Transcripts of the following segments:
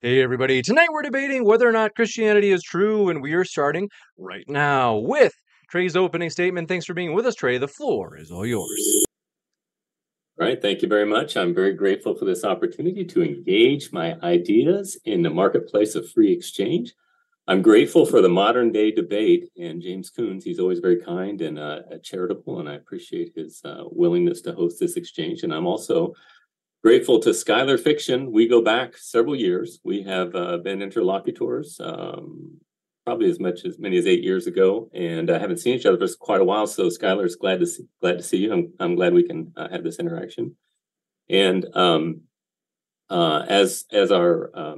Hey everybody, tonight we're debating whether or not Christianity is true, and we are starting right now with Trey's opening statement. Thanks for being with us, Trey. The floor is all yours. All right, thank you very much. I'm very grateful for this opportunity to engage my ideas in the marketplace of free exchange. I'm grateful for the modern day debate and James Coons. He's always very kind and charitable, and I appreciate his willingness to host this exchange. And I'm also grateful to Skylar Fiction. We go back several years. We have been interlocutors probably as many as 8 years ago, and I haven't seen each other for quite a while. So Skylar, it's glad to see you. I'm glad we can have this interaction. And as our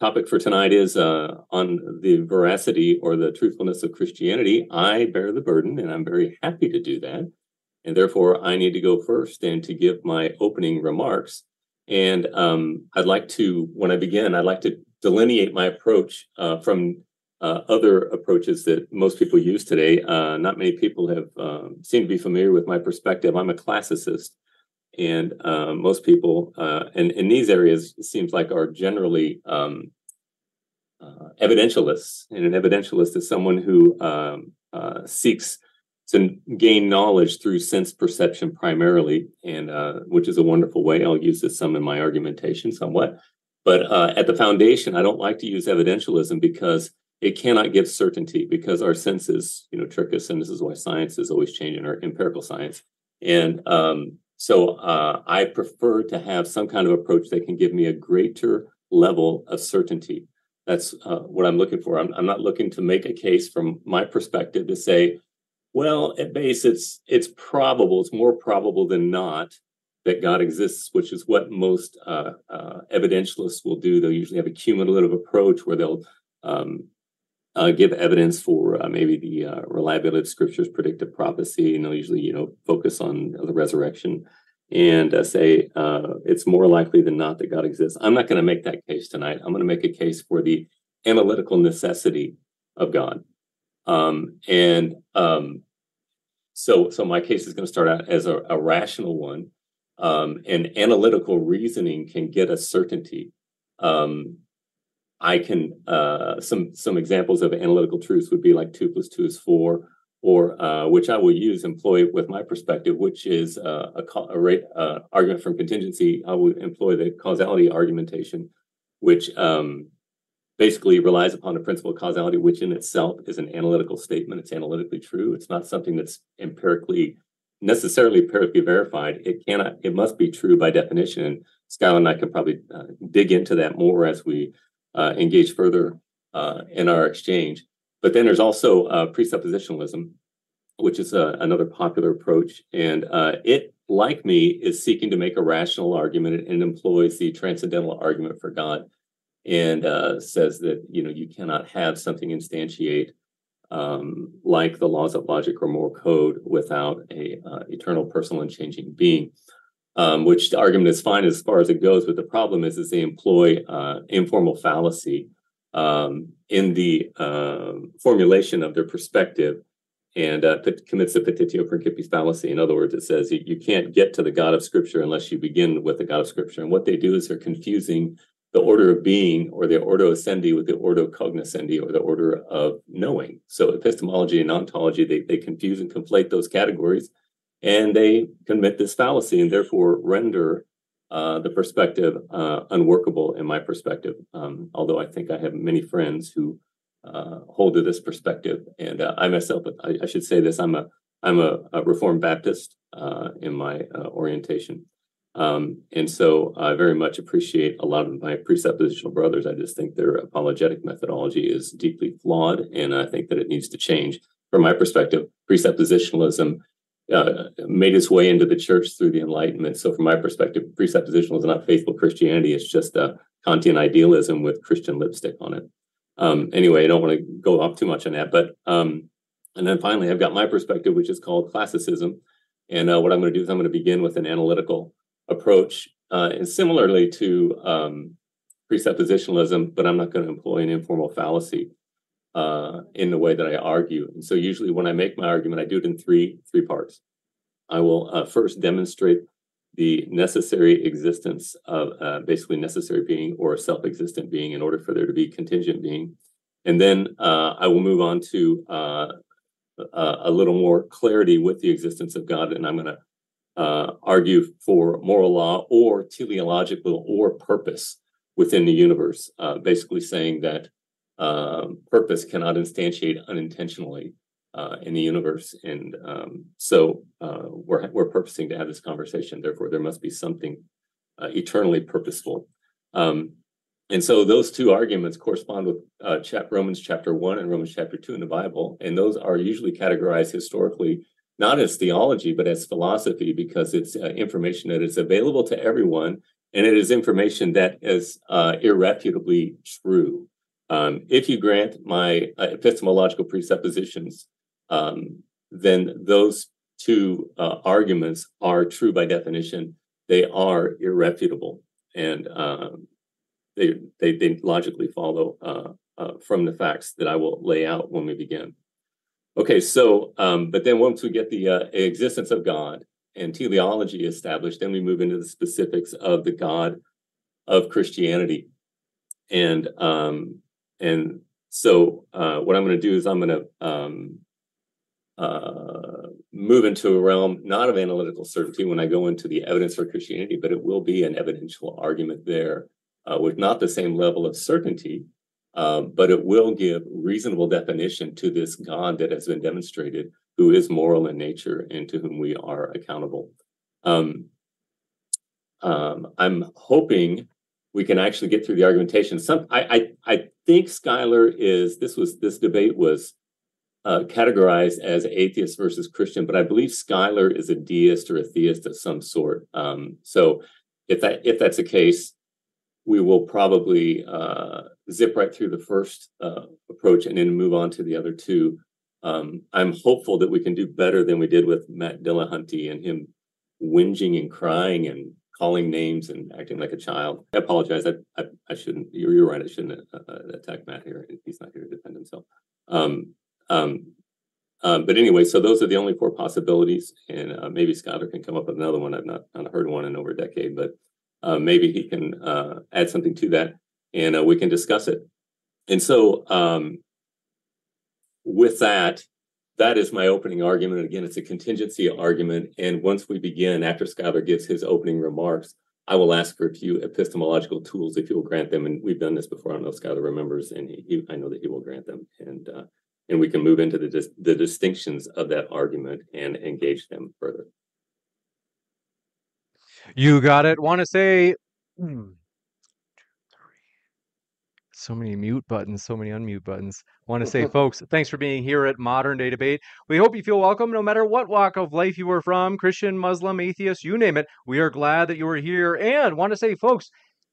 topic for tonight is on the veracity or the truthfulness of Christianity, I bear the burden, and I'm very happy to do that. And therefore, I need to go first and to give my opening remarks. And I'd like to delineate my approach from other approaches that most people use today. Not many people have seem to be familiar with my perspective. I'm a classicist, and most people in these areas, it seems like, are generally evidentialists. And an evidentialist is someone who seeks to gain knowledge through sense perception primarily, and which is a wonderful way. I'll use this some in my argumentation somewhat. But at the foundation, I don't like to use evidentialism because it cannot give certainty, because our senses, trick us. And this is why science is always changing, or empirical science. And so I prefer to have some kind of approach that can give me a greater level of certainty. That's what I'm looking for. I'm not looking to make a case from my perspective to say, well, at base, it's probable. It's more probable than not that God exists, which is what most evidentialists will do. They'll usually have a cumulative approach where they'll give evidence for maybe the reliability of Scripture's predictive prophecy, and they'll usually, focus on the resurrection and say it's more likely than not that God exists. I'm not going to make that case tonight. I'm going to make a case for the analytical necessity of God. So my case is going to start out as a rational one, and analytical reasoning can get us certainty. I can, some examples of analytical truths would be like 2 + 2 = 4, or, which I will employ with my perspective, which is, a argument from contingency. I would employ the causality argumentation, which, basically relies upon the principle of causality, which in itself is an analytical statement. It's analytically true. It's not something that's necessarily empirically verified. It must be true by definition. And Skylar and I can probably dig into that more as we engage further in our exchange. But then there's also presuppositionalism, which is another popular approach. And it, like me, is seeking to make a rational argument and employs the transcendental argument for God, and says that, you cannot have something instantiate like the laws of logic or moral code without a eternal, personal, and changing being, which the argument is fine as far as it goes. But the problem is they employ informal fallacy in the formulation of their perspective, and commits the petitio principis fallacy. In other words, it says you can't get to the God of Scripture unless you begin with the God of Scripture. And what they do is they're confusing the order of being, or the ordo essendi, with the ordo cognoscendi, or the order of knowing. So epistemology and ontology, they confuse and conflate those categories, and they commit this fallacy, and therefore render the perspective unworkable in my perspective. Although I think I have many friends who hold to this perspective, and I myself, I should say this: I'm a Reformed Baptist in my orientation. And so I very much appreciate a lot of my presuppositional brothers. I just think their apologetic methodology is deeply flawed, and I think that it needs to change. From my perspective, presuppositionalism made its way into the church through the Enlightenment. So from my perspective, presuppositionalism is not faithful Christianity. It's just a Kantian idealism with Christian lipstick on it. Anyway, I don't want to go off too much on that. But and then finally, I've got my perspective, which is called classicism. And what I'm going to do is I'm going to begin with an analytical approach, and similarly to presuppositionalism, but I'm not going to employ an informal fallacy in the way that I argue. And so usually when I make my argument, I do it in three parts. I will first demonstrate the necessary existence of basically necessary being or self-existent being in order for there to be contingent being. And then I will move on to a little more clarity with the existence of God. And I'm going to argue for moral law or teleological or purpose within the universe, basically saying that purpose cannot instantiate unintentionally in the universe. And so we're purposing to have this conversation. Therefore, there must be something eternally purposeful. And so those two arguments correspond with Romans chapter 1 and Romans chapter 2 in the Bible. And those are usually categorized historically, not as theology, but as philosophy, because it's information that is available to everyone. And it is information that is irrefutably true. If you grant my epistemological presuppositions, then those two arguments are true by definition. They are irrefutable, and they logically follow from the facts that I will lay out when we begin. Okay, so, but then once we get the existence of God and teleology established, then we move into the specifics of the God of Christianity. And so what I'm going to do is I'm going to move into a realm not of analytical certainty when I go into the evidence for Christianity, but it will be an evidential argument there with not the same level of certainty, but it will give reasonable definition to this God that has been demonstrated, who is moral in nature and to whom we are accountable. I'm hoping we can actually get through the argumentation. I think Skylar is, this debate was categorized as atheist versus Christian, but I believe Skylar is a deist or a theist of some sort. So if that's the case, we will probably zip right through the first approach and then move on to the other two. I'm hopeful that we can do better than we did with Matt Dillahunty and him whinging and crying and calling names and acting like a child. I apologize. I shouldn't. You're right. I shouldn't attack Matt here. He's not here to defend himself. But anyway, so those are the only four possibilities, and maybe Skylar can come up with another one. I've not heard one in over a decade, but maybe he can add something to that, and we can discuss it. And so with that. That is my opening argument. Again, it's a contingency argument. And once we begin, after Skylar gives his opening remarks, I will ask for a few epistemological tools if you will grant them. And we've done this before. I don't know if Skylar remembers, and I know that he will grant them. And we can move into the distinctions of that argument and engage them further. You got it. Want to say so many mute buttons, so many unmute buttons. I want to say, folks, thanks for being here at Modern Day Debate. We hope you feel welcome no matter what walk of life you are from, Christian, Muslim, atheist, you name it. We are glad that you are here, and want to say, folks,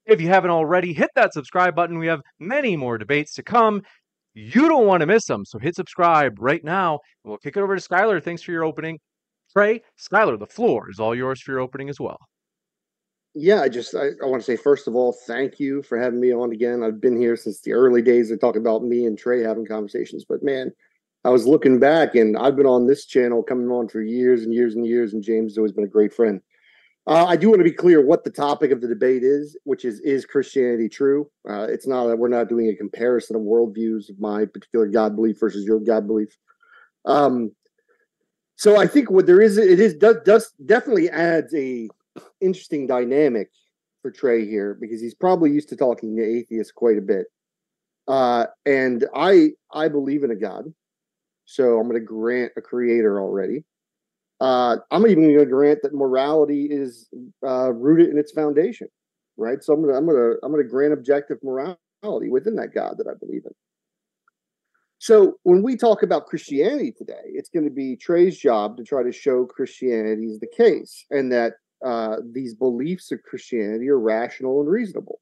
if you haven't already, hit that subscribe button. We have many more debates to come. You don't want to miss them, so hit subscribe right now, and we'll kick it over to Skylar. Thanks for your opening. Trey, Skylar, the floor is all yours for your opening as well. Yeah, I want to say, first of all, thank you for having me on again. I've been here since the early days. They talk about me and Trey having conversations, but man, I was looking back, and I've been on this channel coming on for years and years and years, and James has always been a great friend. I do want to be clear what the topic of the debate is, which is Christianity true? It's not that we're not doing a comparison of worldviews of my particular God belief versus your God belief. So I think what there is, it does definitely adds a interesting dynamic for Trey here, because he's probably used to talking to atheists quite a bit. And I believe in a God, so I'm going to grant a creator already. I'm even going to grant that morality is rooted in its foundation, right? So I'm going to grant objective morality within that God that I believe in. So when we talk about Christianity today, it's going to be Trey's job to try to show Christianity is the case, and that these beliefs of Christianity are rational and reasonable.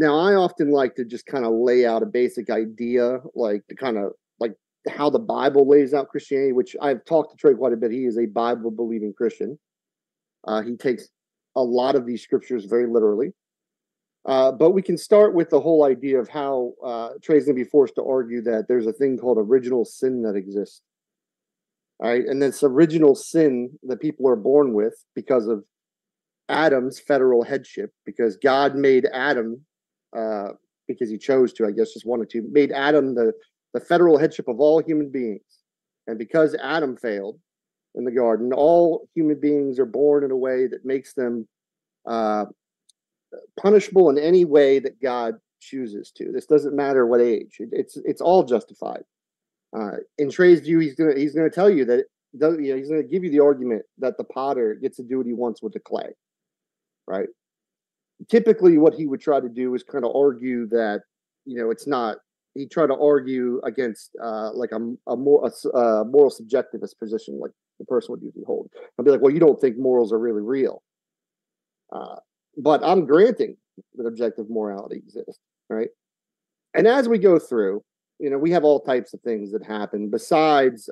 Now, I often like to just kind of lay out a basic idea, like to kind of like how the Bible lays out Christianity, which I've talked to Trey quite a bit. He is a Bible-believing Christian. He takes a lot of these scriptures very literally. But we can start with the whole idea of how Trey's going to be forced to argue that there's a thing called original sin that exists. All right, and this original sin that people are born with because of Adam's federal headship, because God made Adam, because he chose to, I guess, just wanted to, made Adam the federal headship of all human beings. And because Adam failed in the garden, all human beings are born in a way that makes them punishable in any way that God chooses to. This doesn't matter what age. It's all justified. In Trey's view, he's gonna tell you that he's gonna give you the argument that the potter gets to do what he wants with the clay, right? Typically, what he would try to do is kind of argue that it's not. He tried to argue against like a moral subjectivist position, like the person would usually hold. I'd be like, well, you don't think morals are really real, but I'm granting that objective morality exists, right? And as we go through, we have all types of things that happen besides,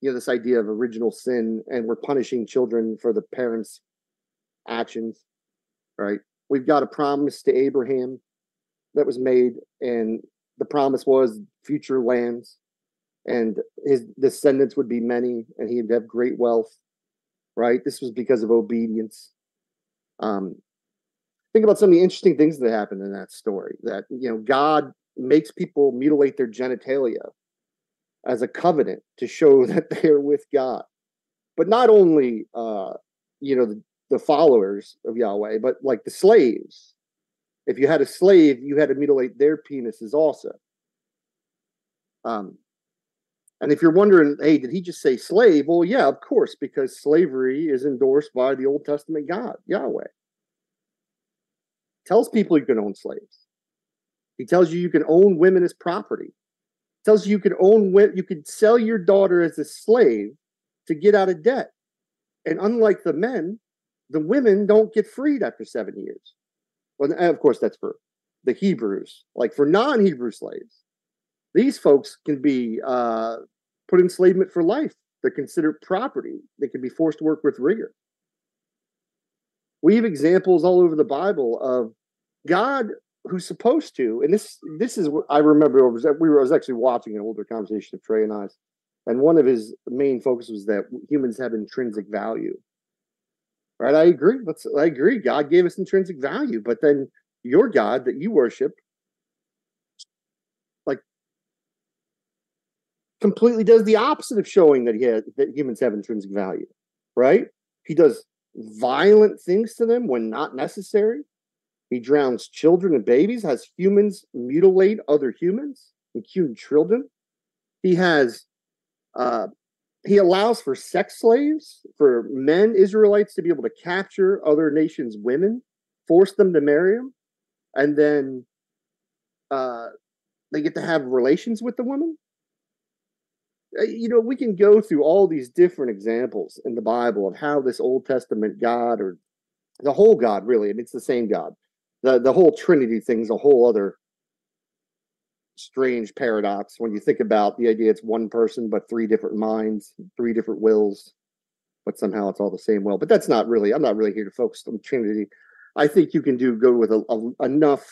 this idea of original sin, and we're punishing children for the parents' actions, right? We've got a promise to Abraham that was made, and the promise was future lands, and his descendants would be many, and he'd have great wealth, right? This was because of obedience. Think about some of the interesting things that happened in that story, that, God makes people mutilate their genitalia as a covenant to show that they're with God. But not only, the followers of Yahweh, but like the slaves. If you had a slave, you had to mutilate their penises also. And if you're wondering, hey, did he just say slave? Well, yeah, of course, because slavery is endorsed by the Old Testament God, Yahweh. Tells people you can own slaves. He tells you can own women as property. Tells you you could sell your daughter as a slave to get out of debt. And unlike the men, the women don't get freed after 7 years. Well, and of course, that's for the Hebrews. Like for non-Hebrew slaves, these folks can be put in enslavement for life. They're considered property. They can be forced to work with rigor. We have examples all over the Bible of God, who's supposed to, and this is what I remember. I was actually watching an older conversation of Trey and I, and one of his main focuses was that humans have intrinsic value, right? I agree. I agree. God gave us intrinsic value, but then your God that you worship, like, completely does the opposite of showing that that humans have intrinsic value, right? He does violent things to them when not necessary. He drowns children and babies, has humans mutilate other humans, including children. He allows for sex slaves, for men, Israelites, to be able to capture other nations' women, force them to marry them, and then they get to have relations with the women. We can go through all these different examples in the Bible of how this Old Testament God, or the whole God, really, and it's the same God. The whole Trinity thing is a whole other strange paradox when you think about the idea it's one person, but three different minds, three different wills, but somehow it's all the same will. But that's not really, I'm not really here to focus on Trinity. I think you can go with enough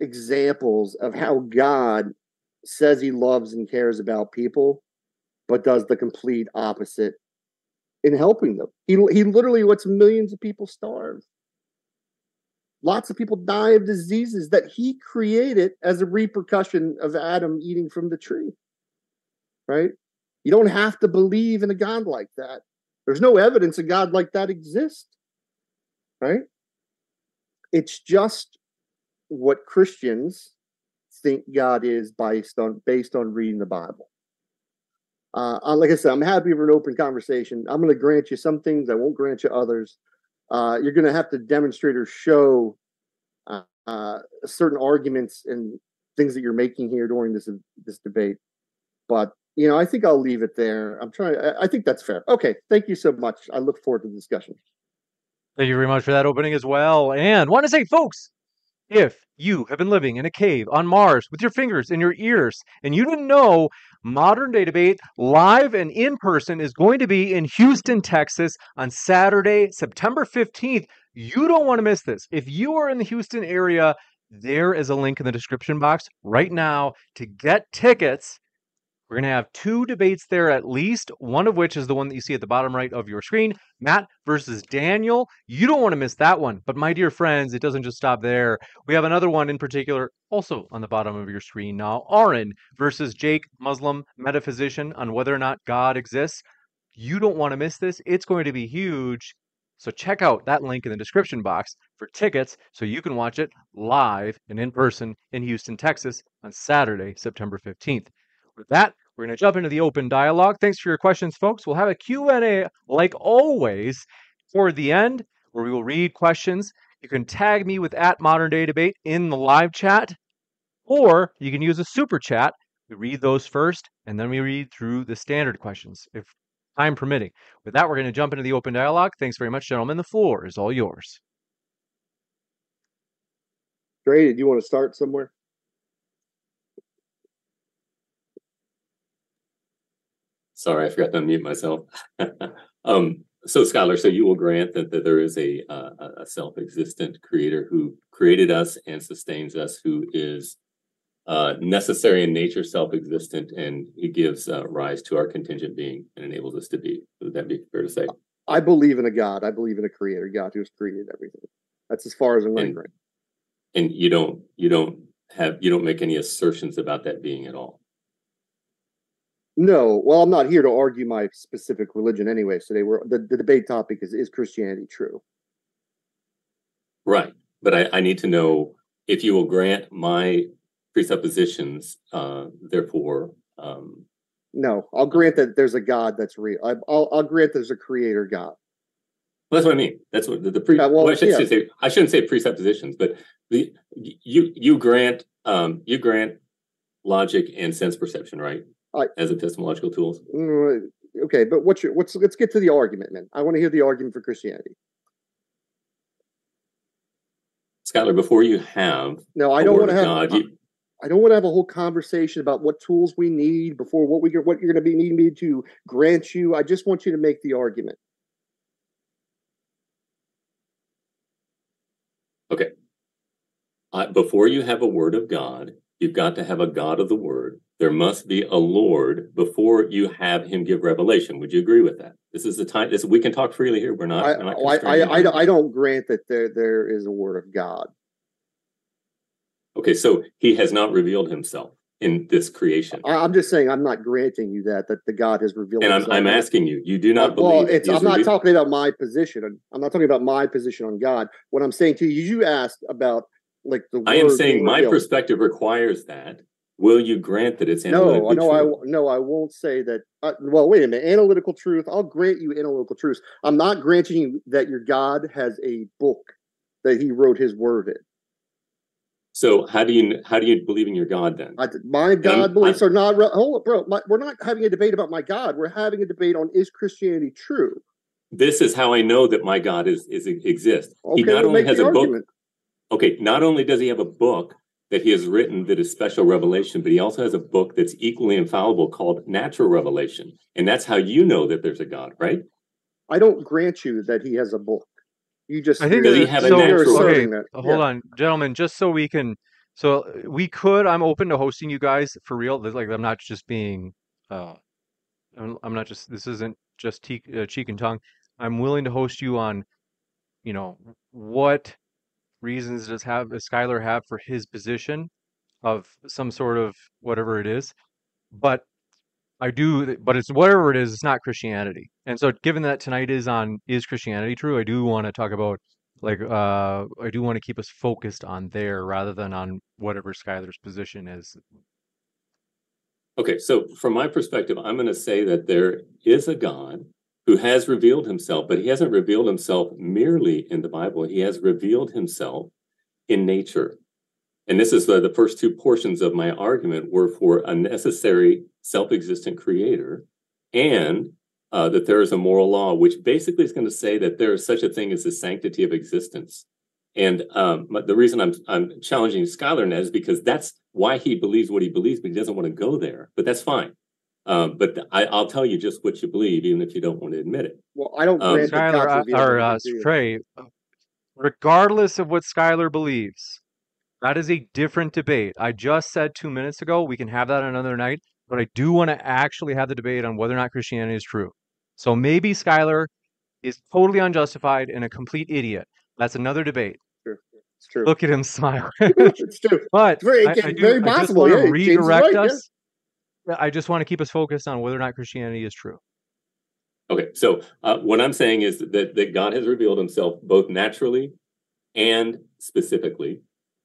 examples of how God says he loves and cares about people, but does the complete opposite in helping them. He literally lets millions of people starve. Lots of people die of diseases that he created as a repercussion of Adam eating from the tree, right? You don't have to believe in a God like that. There's no evidence a God like that exists, right? It's just what Christians think God is based on reading the Bible. Like I said, I'm happy for an open conversation. I'm going to grant you some things. I won't grant you others. You're going to have to demonstrate or show certain arguments and things that you're making here during this debate. But, I think I'll leave it there. I think that's fair. Okay. Thank you so much. I look forward to the discussion. Thank you very much for that opening as well. And want to say, folks, If you have been living in a cave on Mars with your fingers in your ears and you didn't know, Modern Day Debate live and in person is going to be in Houston, Texas on Saturday, September 15th. You don't want to miss this. If you are in the Houston area, there is a link in the description box right now to get tickets. We're going to have two debates there at least, one of which is the one that you see at the bottom right of your screen, Matt versus Daniel. You don't want to miss that one. But my dear friends, it doesn't just stop there. We have another one in particular also on the bottom of your screen now, Aaron versus Jake, Muslim metaphysician, on whether or not God exists. You don't want to miss this. It's going to be huge. So check out that link in the description box for tickets so you can watch it live and in person in Houston, Texas on Saturday, September 15th. With that, we're going to jump into the open dialogue. Thanks for your questions, folks. We'll have a Q&A, like always, toward the end where we will read questions. You can tag me with @Modern Day Debate in the live chat, or you can use a super chat. We read those first, and then we read through the standard questions, if time permitting. With that, we're going to jump into the open dialogue. Thanks very much, gentlemen. The floor is all yours. Trey, did you want to start somewhere? Sorry, I forgot to unmute myself. So, Skylar, so you will grant that there is a self-existent creator who created us and sustains us, who is necessary in nature, self-existent, and he gives rise to our contingent being and enables us to be. Would that be fair to say? I believe in a God. I believe in a creator, God who's created everything. That's as far as I'm going. And you don't make any assertions about that being at all. No, well, I'm not here to argue my specific religion anyway. So the debate topic is Christianity true? Right, but I need to know if you will grant my presuppositions. No, I'll grant that there's a God that's real. I'll grant there's a creator God. Well, that's what I mean. That's what I shouldn't say presuppositions, but you grant logic and sense perception, right? As epistemological tools. Okay, but let's get to the argument, man. I want to hear the argument for Christianity. Skylar, before you have I don't want to have a whole conversation about what tools we need before what you're going to need me to grant you. I just want you to make the argument. Okay. Before you have a word of God, you've got to have a God of the word. There must be a Lord before you have him give revelation. Would you agree with that? This is the time. We can talk freely here. We're not. I don't grant that there is a word of God. Okay, so he has not revealed himself in this creation. I'm just saying I'm not granting you that the God has revealed himself. And I'm asking you. You do not believe. Well, I'm not talking about my position. I'm not talking about my position on God. What I'm saying to you, you asked about like the word. I am saying my perspective requires that. Will you grant that it's analytical truth? I won't say that. Well, wait a minute. Analytical truth. I'll grant you analytical truth. I'm not granting you that your God has a book that he wrote his word in. So how do you believe in your God then? Hold up, bro. We're not having a debate about my God. We're having a debate on is Christianity true? This is how I know that my God exists. Okay, not only does he have a book that he has written that is special revelation, but he also has a book that's equally infallible called Natural Revelation. And that's how you know that there's a God, right? I don't grant you that he has a book. You just hold on, gentlemen, just so we can, I'm open to hosting you guys for real. Like this isn't just cheek and tongue. I'm willing to host you on, what reasons does Skylar have for his position of some sort of whatever it is, but it's whatever it is, it's not Christianity. And so given that tonight is on is Christianity true, I do want to talk about I do want to keep us focused on there rather than on whatever Skylar's position is. Okay, so from my perspective, I'm going to say that there is a God who has revealed himself, but he hasn't revealed himself merely in the Bible. He has revealed himself in nature. And this is the first two portions of my argument were for a necessary self-existent creator and that there is a moral law, which basically is going to say that there is such a thing as the sanctity of existence. And the reason I'm challenging Skylar now is because that's why he believes what he believes, but he doesn't want to go there. But that's fine. But I'll tell you just what you believe, even if you don't want to admit it. Well, I don't. Skylar or Trey, regardless of what Skylar believes, that is a different debate. I just said 2 minutes ago we can have that another night, but I do want to actually have the debate on whether or not Christianity is true. So maybe Skylar is totally unjustified and a complete idiot. That's another debate. It's true. Look at him smile. It's true. But I just want to redirect us. Yeah. I just want to keep us focused on whether or not Christianity is true. Okay, so what I'm saying is that God has revealed himself both naturally and specifically,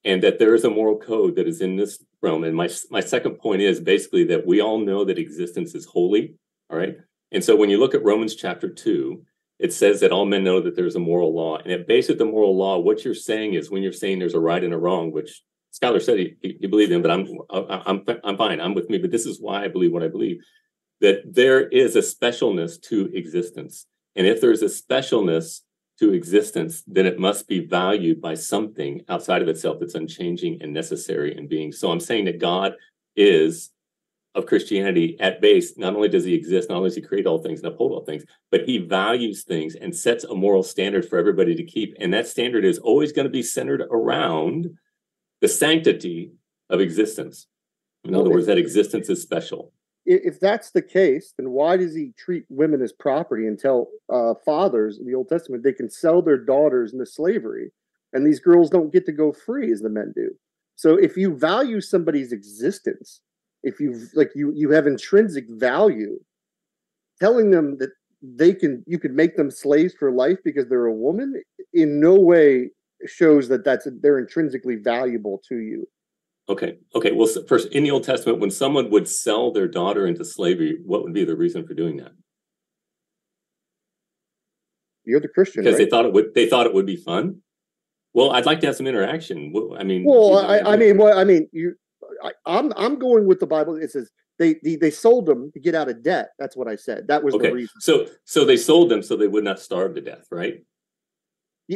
and that there is a moral code that is in this realm. And my second point is basically that we all know that existence is holy, all right? And so when you look at Romans chapter 2, it says that all men know that there's a moral law. And at base of the moral law, what you're saying is when you're saying there's a right and a wrong, which Skylar said he believed in, but I'm fine. I'm with me. But this is why I believe what I believe, that there is a specialness to existence. And if there's a specialness to existence, then it must be valued by something outside of itself that's unchanging and necessary in being. So I'm saying that God is, of Christianity at base, not only does he exist, not only does he create all things and uphold all things, but he values things and sets a moral standard for everybody to keep. And that standard is always going to be centered around the sanctity of existence. In other words, that existence is special. If that's the case, then why does he treat women as property and tell fathers in the Old Testament they can sell their daughters into slavery, and these girls don't get to go free as the men do? So if you value somebody's existence, if you have intrinsic value, telling them that you could make them slaves for life because they're a woman in no way shows that they're intrinsically valuable to you. Okay. Well, first, in the Old Testament, when someone would sell their daughter into slavery, what would be the reason for doing that? You're the Christian, because they thought it would. They thought it would be fun. Well, I'd like to have some interaction. I'm going with the Bible. It says they sold them to get out of debt. That's what I said. That was the reason. So they sold them so they would not starve to death, right?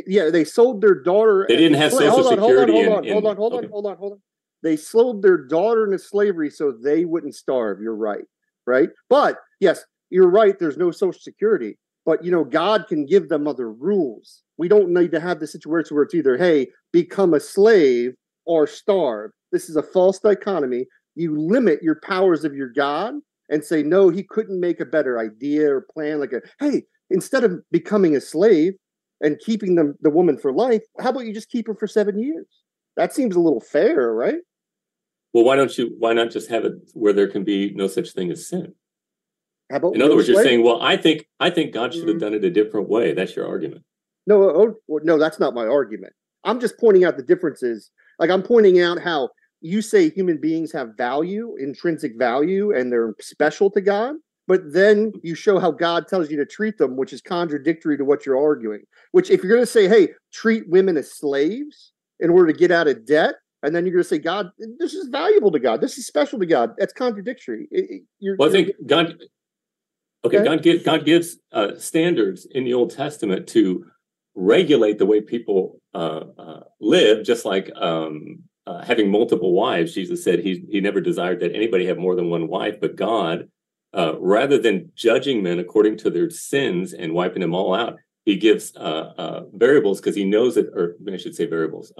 Yeah, they sold their daughter. They didn't have Social Security. Hold on. They sold their daughter into slavery so they wouldn't starve. You're right, right? But yes, you're right. There's no Social Security, but God can give them other rules. We don't need to have the situation where it's either, hey, become a slave or starve. This is a false dichotomy. You limit your powers of your God and say, no, he couldn't make a better idea or plan. Instead of becoming a slave and keeping the woman for life, how about you just keep her for 7 years? That seems a little fair, right? Well, why not just have it where there can be no such thing as sin? How about, in other words, you're saying, well, I think God should have done it a different way. That's your argument. No, that's not my argument. I'm just pointing out the differences. I'm pointing out how you say human beings have value, intrinsic value, and they're special to God, but then you show how God tells you to treat them, which is contradictory to what you're arguing. Which, if you're going to say, hey, treat women as slaves in order to get out of debt, and then you're going to say, God, this is valuable to God, this is special to God, that's contradictory. God gives standards in the Old Testament to regulate the way people live, just like having multiple wives. Jesus said he never desired that anybody have more than one wife, but God, rather than judging men according to their sins and wiping them all out, he gives variables, because he knows that, or I should say variables,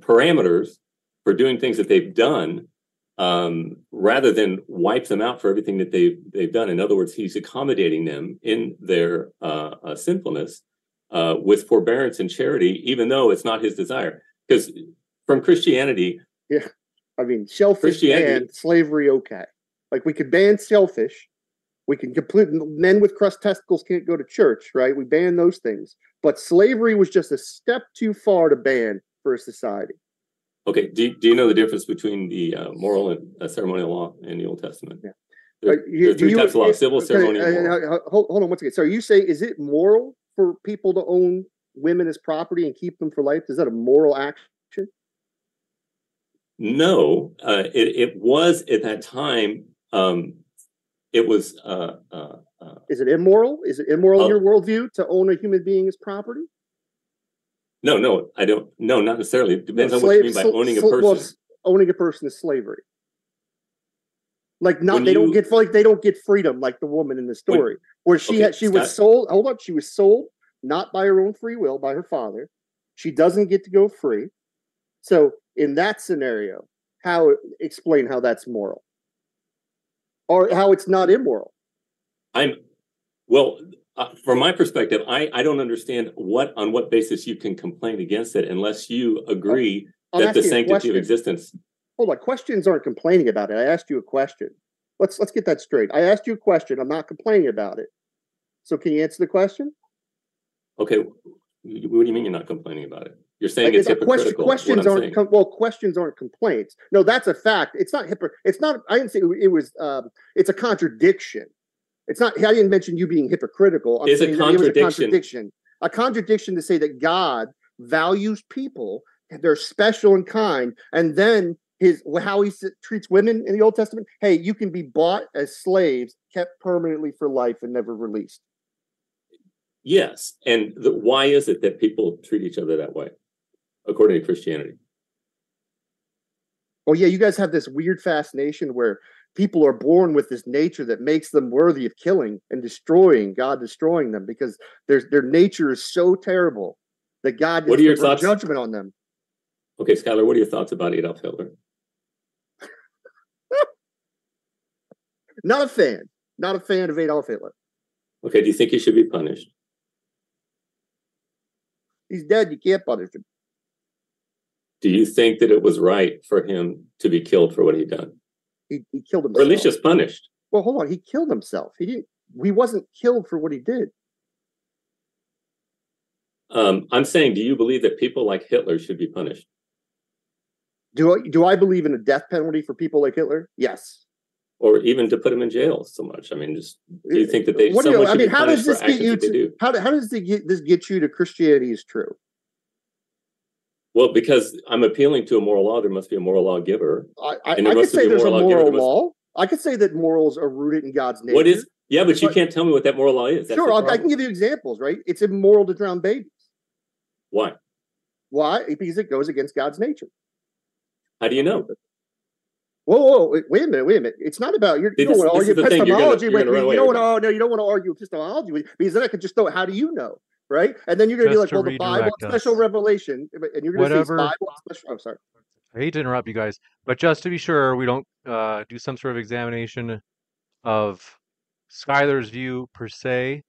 parameters for doing things that they've done, rather than wipe them out for everything that they've done. In other words, he's accommodating them in their sinfulness with forbearance and charity, even though it's not his desire. Because from Christianity, shellfish and slavery, okay. We could ban shellfish. We can complete men with crust testicles can't go to church, right? We ban those things. But slavery was just a step too far to ban for a society. Okay. Do you know the difference between the moral and ceremonial law in the Old Testament? Yeah. There are three types of law: civil, ceremonial, and moral. Hold on once again. So you say, is it moral for people to own women as property and keep them for life? Is that a moral action? No. It was at that time. It was. Is it immoral? Is it immoral in your worldview to own a human being as property? No, I don't. No, not necessarily. It depends on what you mean by owning a person. Well, owning a person is slavery. Like not, they don't get freedom like the woman in the story, she was sold not by her own free will, by her father. She doesn't get to go free. So in that scenario, explain how that's moral, or how it's not immoral. From my perspective, I don't understand on what basis you can complain against it unless you agree that the sanctity of existence. Hold on, questions aren't complaining about it. I asked you a question. Let's get that straight. I asked you a question. I'm not complaining about it. So can you answer the question? Okay. What do you mean you're not complaining about it? You're saying it's hypocritical. Questions aren't complaints. No, that's a fact. It's not I didn't say it was. It's a contradiction. It's not. I didn't mention you being hypocritical. It's a contradiction. It was a contradiction. A contradiction to say that God values people, they're special and kind, and then how he treats women in the Old Testament. Hey, you can be bought as slaves, kept permanently for life, and never released. Yes, and why is it that people treat each other that way, according to Christianity? Oh yeah, you guys have this weird fascination where people are born with this nature that makes them worthy of killing and destroying, God destroying them because their nature is so terrible that God doesn't have judgment on them. Okay, Skylar, what are your thoughts about Adolf Hitler? Not a fan. Not a fan of Adolf Hitler. Okay, do you think he should be punished? He's dead. You can't punish him. Do you think that it was right for him to be killed for what he done? He killed himself. Or at least just punished. Well, hold on. He killed himself. He wasn't killed for what he did. I'm saying, do you believe that people like Hitler should be punished? Do I believe in a death penalty for people like Hitler? Yes. Or even to put them in jail so much. I mean, do you think that they? How does this get you to? How does this get you to Christianity is true? Well, because I'm appealing to a moral law, there must be a moral lawgiver. I could say there's a moral law. I could say that morals are rooted in God's nature. What is? Yeah, but you can't tell me what that moral law is. Sure, I can give you examples. Right? It's immoral to drown babies. Why? Why? Because it goes against God's nature. How do you know? Whoa! Wait a minute! It's not about you. Don't want to argue epistemology with me. You don't want to argue epistemology with me because then I could just know. How do you know, right? And then you're going to be like, "Well, the Bible special revelation," and you're going to say, "Bible special." I'm sorry. I hate to interrupt you guys, but just to be sure, we don't do some sort of examination of Skylar's view per se.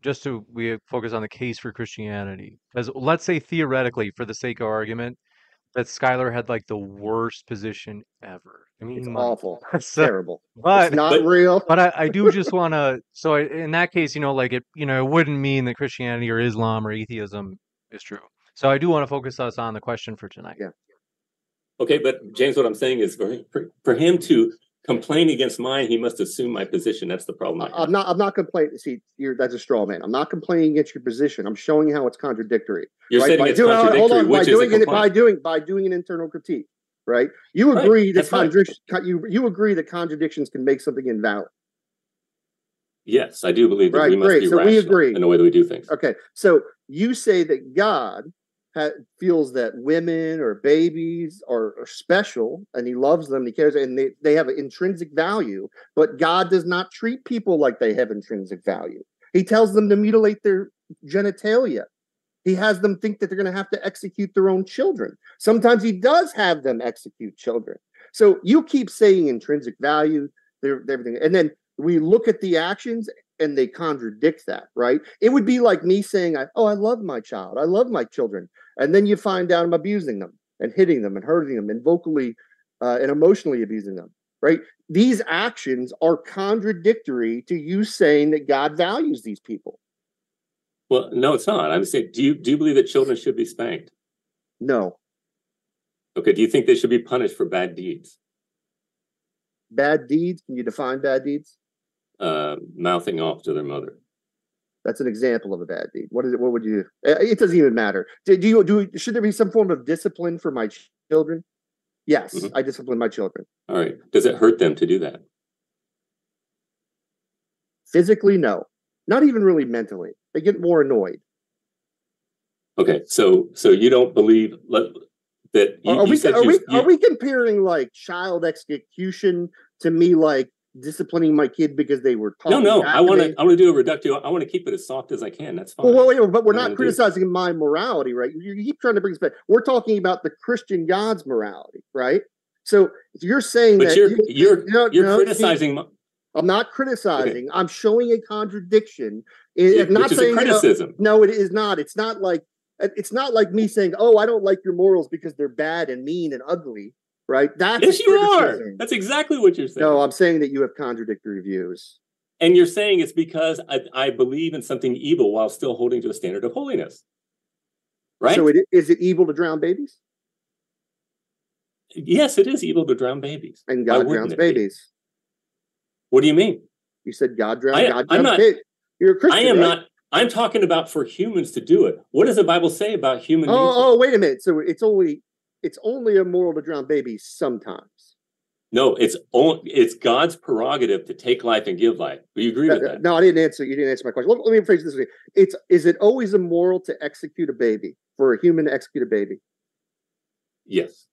Just to we focus on the case for Christianity, because let's say theoretically, for the sake of argument, that Skylar had like the worst position ever. I mean, it's awful. That's terrible. But it's not real. But I do just want to. So in that case, it wouldn't mean that Christianity or Islam or atheism is true. So I do want to focus us on the question for tonight. Yeah. Okay, but James, what I'm saying is, for him to complain against mine, he must assume my position. That's the problem. I'm not complaining. See, that's a straw man. I'm not complaining against your position. I'm showing how it's contradictory. You're saying it's contradictory. Hold on. By doing an internal critique, right? You agree that you agree that contradictions can make something invalid. Yes, I do believe that we must be rational in the way that we do things. Okay, so you say that God feels that women or babies are special and he loves them and he cares and they have an intrinsic value, but God does not treat people like they have intrinsic value. He tells them to mutilate their genitalia. He has them think that they're going to have to execute their own children. Sometimes he does have them execute children. So you keep saying intrinsic value, they're everything. And then we look at the actions and they contradict that, right? It would be like me saying, I love my child. I love my children. And then you find out I'm abusing them and hitting them and hurting them and vocally and emotionally abusing them, right? These actions are contradictory to you saying that God values these people. Well, no, it's not. I'm saying, do you believe that children should be spanked? No. Okay. Do you think they should be punished for bad deeds? Bad deeds? Can you define bad deeds? Mouthing off to their mother. That's an example of a bad deed. What is it? What would you? It doesn't even matter. Should there be some form of discipline for my children? Yes, I discipline my children. All right. Does it hurt them to do that? Physically, no. Not even really mentally. They get more annoyed. Okay, so you don't believe that? Are we comparing like child execution to me like disciplining my kid because they were taught? No. I want to do a reductio. I want to keep it as soft as I can. That's fine. Well, wait, but we're not criticizing my morality, right? You keep trying to bring us back. We're talking about the Christian God's morality, right? So you're saying but that you're criticizing. I'm not criticizing. Okay. I'm showing a contradiction. It's not saying a criticism. No, it is not. It's not like me saying, "Oh, I don't like your morals because they're bad and mean and ugly." Right? Yes, you are. That's exactly what you're saying. No, I'm saying that you have contradictory views. And you're saying it's because I believe in something evil while still holding to a standard of holiness. Right? So is it evil to drown babies? Yes, it is evil to drown babies. And God drowns babies. What do you mean? You said God drowned. God drowned kids. You're a Christian. I am not. I'm talking about for humans to do it. What does the Bible say about human nature? Oh, wait a minute. So it's only immoral to drown babies sometimes. No, it's God's prerogative to take life and give life. Do you agree with that? No, I didn't answer. You didn't answer my question. Let me rephrase this way. Is it always immoral to execute a baby, for a human to execute a baby? Yes.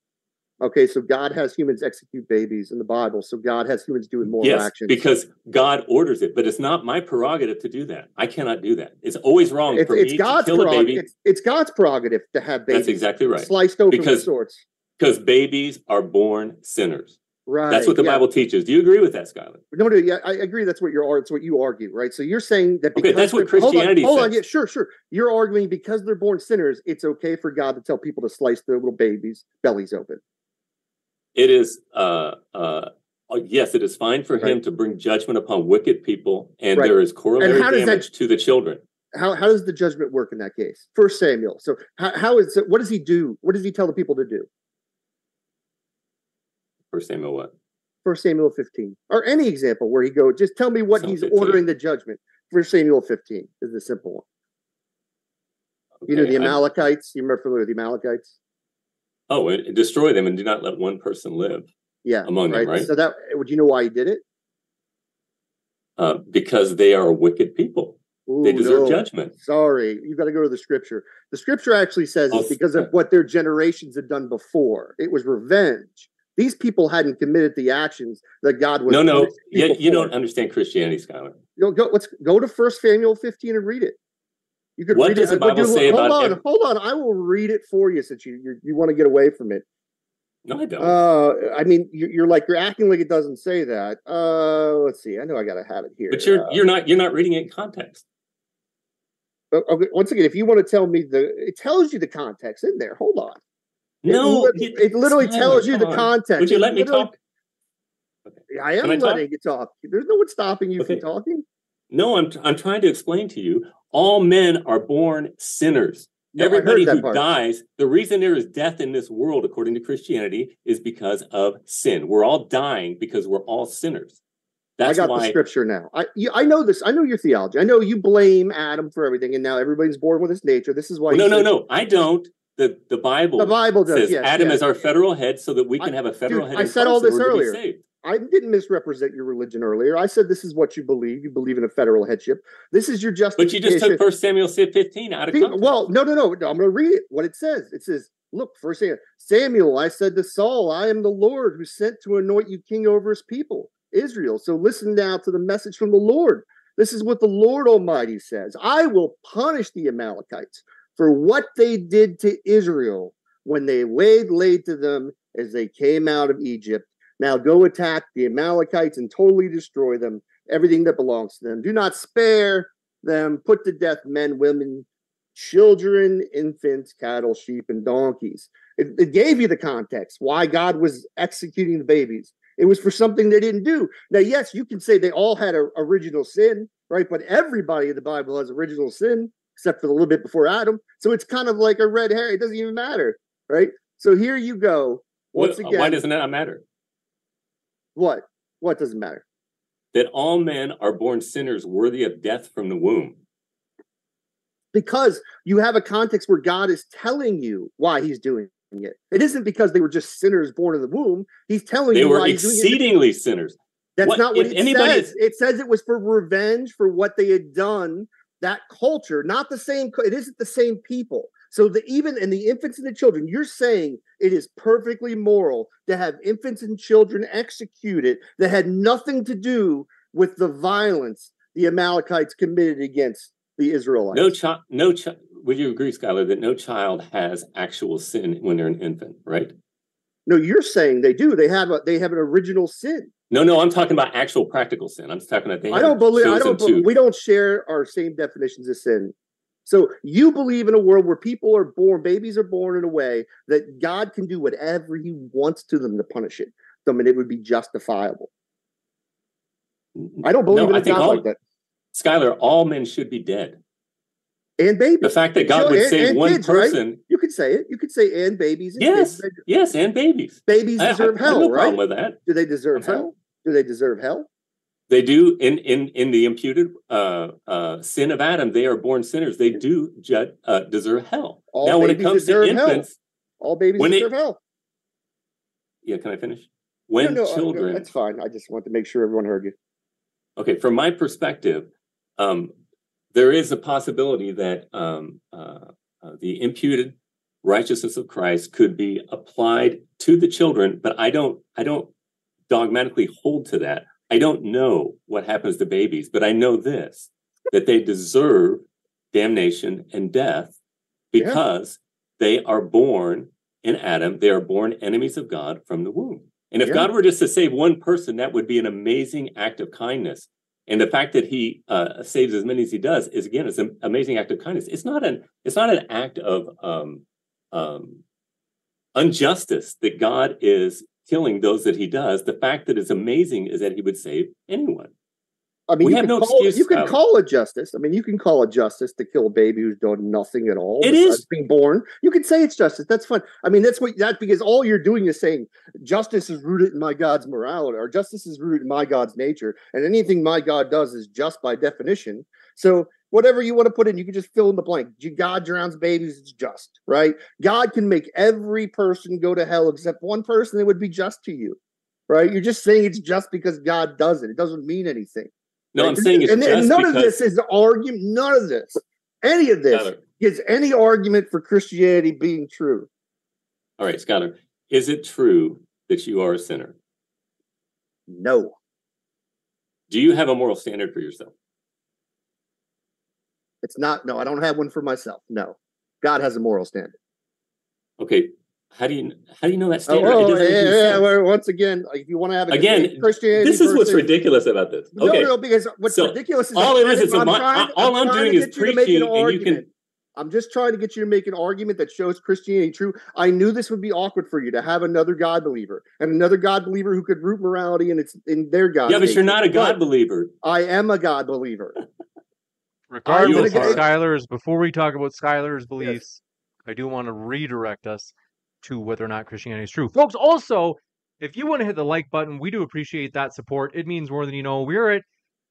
Okay, so God has humans execute babies in the Bible. So God has humans do immoral actions. Yes, because God orders it, but it's not my prerogative to do that. I cannot do that. It's always wrong for me God's to kill a baby. It's God's prerogative to have babies. That's exactly right. Sliced open with swords. Because babies are born sinners. Right. That's what the Bible teaches. Do you agree with that, Skylar? No, yeah, I agree. That's what you argue, right? So you're saying that because that's what Christianity says. Hold on, yeah, sure. You're arguing because they're born sinners, it's okay for God to tell people to slice their little babies' bellies open. It is, yes, it is fine for him to bring judgment upon wicked people, and there is corollary damage to the children. How does the judgment work in that case? First Samuel. So what does he do? What does he tell the people to do? First Samuel what? First Samuel 15. Or any example where he go, just tell me what Psalm he's 15. Ordering the judgment. First Samuel 15 is the simple one. Okay, you know, the Amalekites. You remember familiar with the Amalekites? Oh, and destroy them and do not let one person live among them, right? So would you know why he did it? Because they are wicked people. Ooh, they deserve judgment. Sorry, you've got to go to the Scripture. The Scripture actually says it's because of what their generations had done before. It was revenge. These people hadn't committed the actions that God was... No, you don't understand Christianity, Skylar. Let's go to 1 Samuel 15 and read it. You could what does the Bible say about... Hold on. I will read it for you since you want to get away from it. No, I don't. I mean, you're acting like it doesn't say that. Let's see. I know I got to have it here. But you're not reading it in context. Okay, once again, if you want to tell me it tells you the context in there. Hold on. No, it literally tells you the context. Would you let me talk? Okay. I am letting you talk. There's no one stopping you from talking. No, I'm trying to explain to you. All men are born sinners. No, everybody who dies, the reason there is death in this world, according to Christianity, is because of sin. We're all dying because we're all sinners. That's why I got the Scripture now. I know this. I know your theology. I know you blame Adam for everything, and now everybody's born with his nature. This is why. No. I don't. The Bible does, says Adam is our federal head, so that we can have a federal head. I said all this earlier. I didn't misrepresent your religion earlier. I said this is what you believe. You believe in a federal headship. This is your justification. But you just took 1 Samuel 15 out of context. Well, no. I'm going to read it. What it says. It says, look, 1 Samuel, I said to Saul, I am the Lord who sent to anoint you king over his people, Israel. So listen now to the message from the Lord. This is what the Lord Almighty says. I will punish the Amalekites for what they did to Israel when they laid to them as they came out of Egypt. Now go attack the Amalekites and totally destroy them, everything that belongs to them. Do not spare them. Put to death men, women, children, infants, cattle, sheep, and donkeys. It gave you the context why God was executing the babies. It was for something they didn't do. Now, yes, you can say they all had an original sin, right? But everybody in the Bible has original sin, except for the little bit before Adam. So it's kind of like a red herring. It doesn't even matter, right? So here you go. Once again, why doesn't that matter? What doesn't matter? That all men are born sinners worthy of death from the womb. Because you have a context where God is telling you why he's doing it. It isn't because they were just sinners born in the womb. He's telling you why he's doing it. They were exceedingly sinners. That's not what it says. It says it was for revenge for what they had done, that culture. It isn't the same people. So that even in the infants and the children, you're saying it is perfectly moral to have infants and children executed that had nothing to do with the violence the Amalekites committed against the Israelites. Would you agree, Skylar, that no child has actual sin when they're an infant, right? No, you're saying they do. They have an original sin. No, I'm talking about actual practical sin. I'm talking about we don't share our same definitions of sin. So you believe in a world where babies are born in a way that God can do whatever he wants to them to punish it. I mean, it would be justifiable. I don't believe in a God like that. Skylar, all men should be dead. And babies. The fact that God would save one person. Right? You could say it. You could say and babies. Yes, and babies. Babies deserve hell, right? No problem with that. Do they deserve hell? Do they deserve hell? They do. In the imputed sin of Adam, they are born sinners. They do deserve hell. Now, when it comes to infants, all babies deserve hell. Yeah, can I finish? Children. That's fine. I just want to make sure everyone heard you. Okay, from my perspective, there is a possibility that the imputed righteousness of Christ could be applied to the children, but I don't dogmatically hold to that. I don't know what happens to babies, but I know this, that they deserve damnation and death because they are born in Adam. They are born enemies of God from the womb. And if God were just to save one person, that would be an amazing act of kindness. And the fact that he saves as many as he does is, again, it's an amazing act of kindness. It's not an act of injustice that God is killing those that he does. The fact that it's amazing is that he would save anyone. I mean, you can call it justice. I mean, you can call it justice to kill a baby who's done nothing at all. It is being born. You can say it's justice. That's fine. I mean, because all you're doing is saying justice is rooted in my God's morality, or justice is rooted in my God's nature, and anything my God does is just by definition. So whatever you want to put in, you can just fill in the blank. God drowns babies. It's just, right? God can make every person go to hell except one person. It would be just to you, right? You're just saying it's just because God does it. It doesn't mean anything. No, I'm saying it's none of this is the argument. None of this, any of this, Skylar, is any argument for Christianity being true. All right, Skylar, is it true that you are a sinner? No. Do you have a moral standard for yourself? It's not. No, I don't have one for myself. No, God has a moral standard. Okay. How do you know that standard? Once again, if you want to have Christianity, this is what's ridiculous about this. Okay. No, because what's ridiculous is all it is. I'm doing is preaching, and you can. I'm just trying to get you to make an argument that shows Christianity true. I knew this would be awkward for you to have another God believer and another God believer who could root morality in their God. Yeah, but you're not a God believer. I am a God believer. Regardless of Skylar's, before we talk about Skylar's beliefs, I do want to redirect us to whether or not Christianity is true. Folks, also, if you want to hit the like button, we do appreciate that support. It means more than you know. We're at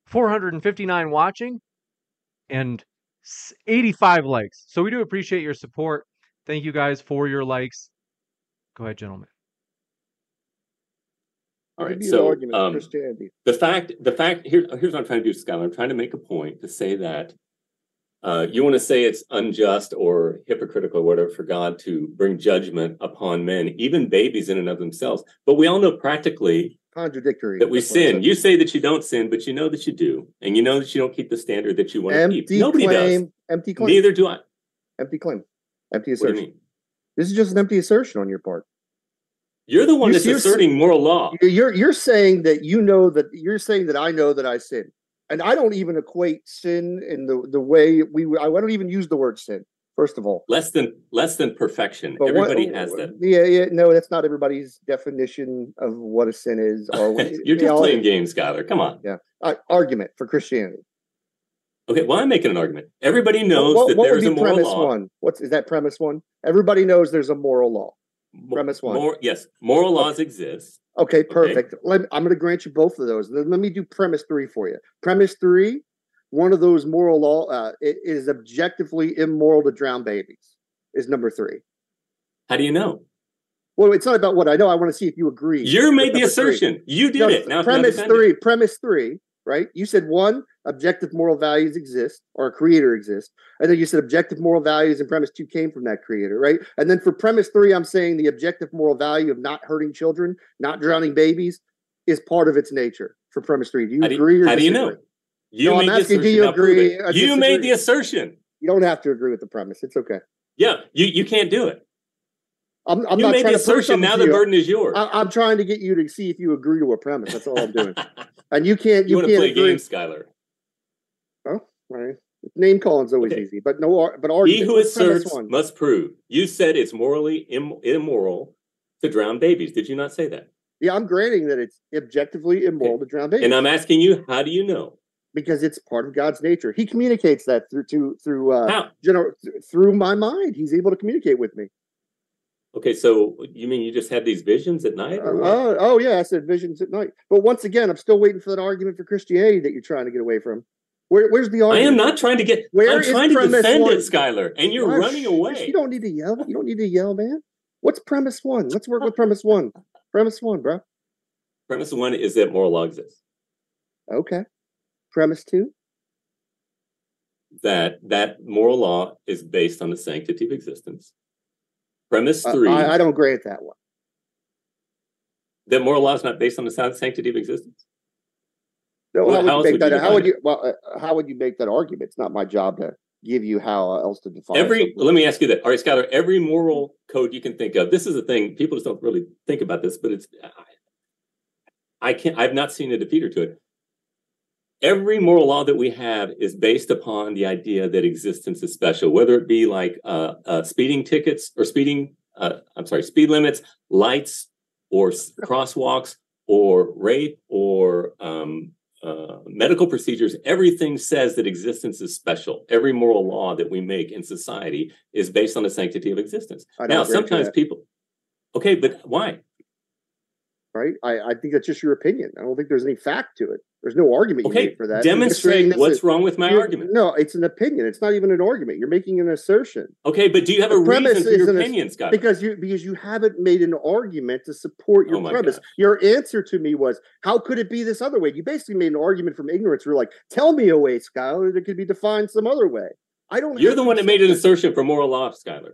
459 watching and 85 likes. So we do appreciate your support. Thank you guys for your likes. Go ahead, gentlemen. All right, so here's what I'm trying to do, Skylar. I'm trying to make a point to say that you want to say it's unjust or hypocritical or whatever for God to bring judgment upon men, even babies in and of themselves. But we all know practically contradictory that we sin. You say that you don't sin, but you know that you do. And you know that you don't keep the standard that you want to keep. Nobody does. Empty claim. Neither do I. Empty claim. Empty assertion. What do you mean? This is just an empty assertion on your part. You're the one that's asserting moral law. You're saying that you know that you're saying that I know that I sin. And I don't even equate sin in the way I don't even use the word sin. First of all, less than perfection. But everybody has that. Yeah. No, that's not everybody's definition of what a sin is. Or you're just playing games, Skylar. Come on. Yeah. Argument for Christianity. Okay. Well, I'm making an argument. Everybody knows that there's a moral law. Is that premise one? Everybody knows there's a moral law. Premise one. Yes, moral laws exist. Okay, perfect. Okay. I'm going to grant you both of those. Let me do premise three for you. Premise three, one of those moral law, it is objectively immoral to drown babies, is number three. How do you know? Well, it's not about what I know. I want to see if you agree. You made the assertion. Three. You did it. Now premise three. right? You said one, objective moral values exist, or a creator exists. And then you said objective moral values in premise 2 came from that creator, right? And then for premise 3, I'm saying the objective moral value of not hurting children, not drowning babies is part of its nature for premise 3. Do you agree or disagree? How do you know? I'm asking, do you agree? You made the assertion. You don't have to agree with the premise. It's okay. Yeah, you can't do it. I'm you not made the assertion. Now the burden is yours. I'm trying to get you to see if you agree to a premise. That's all I'm doing. And you can't. You want to play games, Skylar? Oh, all right. Name calling's always easy, but but argument. He who asserts must prove. You said it's morally immoral to drown babies. Did you not say that? Yeah, I'm granting that it's objectively immoral to drown babies. And I'm asking you, how do you know? Because it's part of God's nature. He communicates that through my mind. He's able to communicate with me. Okay, so you mean you just had these visions at night? Yeah, I said visions at night. But once again, I'm still waiting for that argument for Christianity that you're trying to get away from. Where's the argument? I am not trying to get. I'm trying to defend it, Skylar, and you're running away. You don't need to yell. You don't need to yell, man. What's premise 1? Let's work with premise 1. Premise 1, bro. Premise 1 is that moral exists. Okay. Premise 2? That moral law is based on the sanctity of existence. Premise 3. I don't grant that one. That moral law is not based on the sanctity of existence. No, well, how would you make that argument? It's not my job to give you how else to define it. Let me ask you that. All right, Skylar, every moral code you can think of. This is the thing. People just don't really think about this, but it's I've not seen a defeater to it. Every moral law that we have is based upon the idea that existence is special, whether it be like speeding tickets or speed limits, lights or crosswalks or rape or medical procedures. Everything says that existence is special. Every moral law that we make in society is based on the sanctity of existence. Now, sometimes people. Okay, but why? Right? I think that's just your opinion. I don't think there's any fact to it. There's no argument you made for that. Demonstrate what's wrong with my argument. No, it's an opinion. It's not even an argument. You're making an assertion. Okay, but do you have a reason for your opinion, Scott? Because you haven't made an argument to support your premise. Gosh. Your answer to me was, how could it be this other way? You basically made an argument from ignorance. You're like, tell me a way, Skylar, that could be defined some other way. You're the one that made an assertion for moral law, Skylar.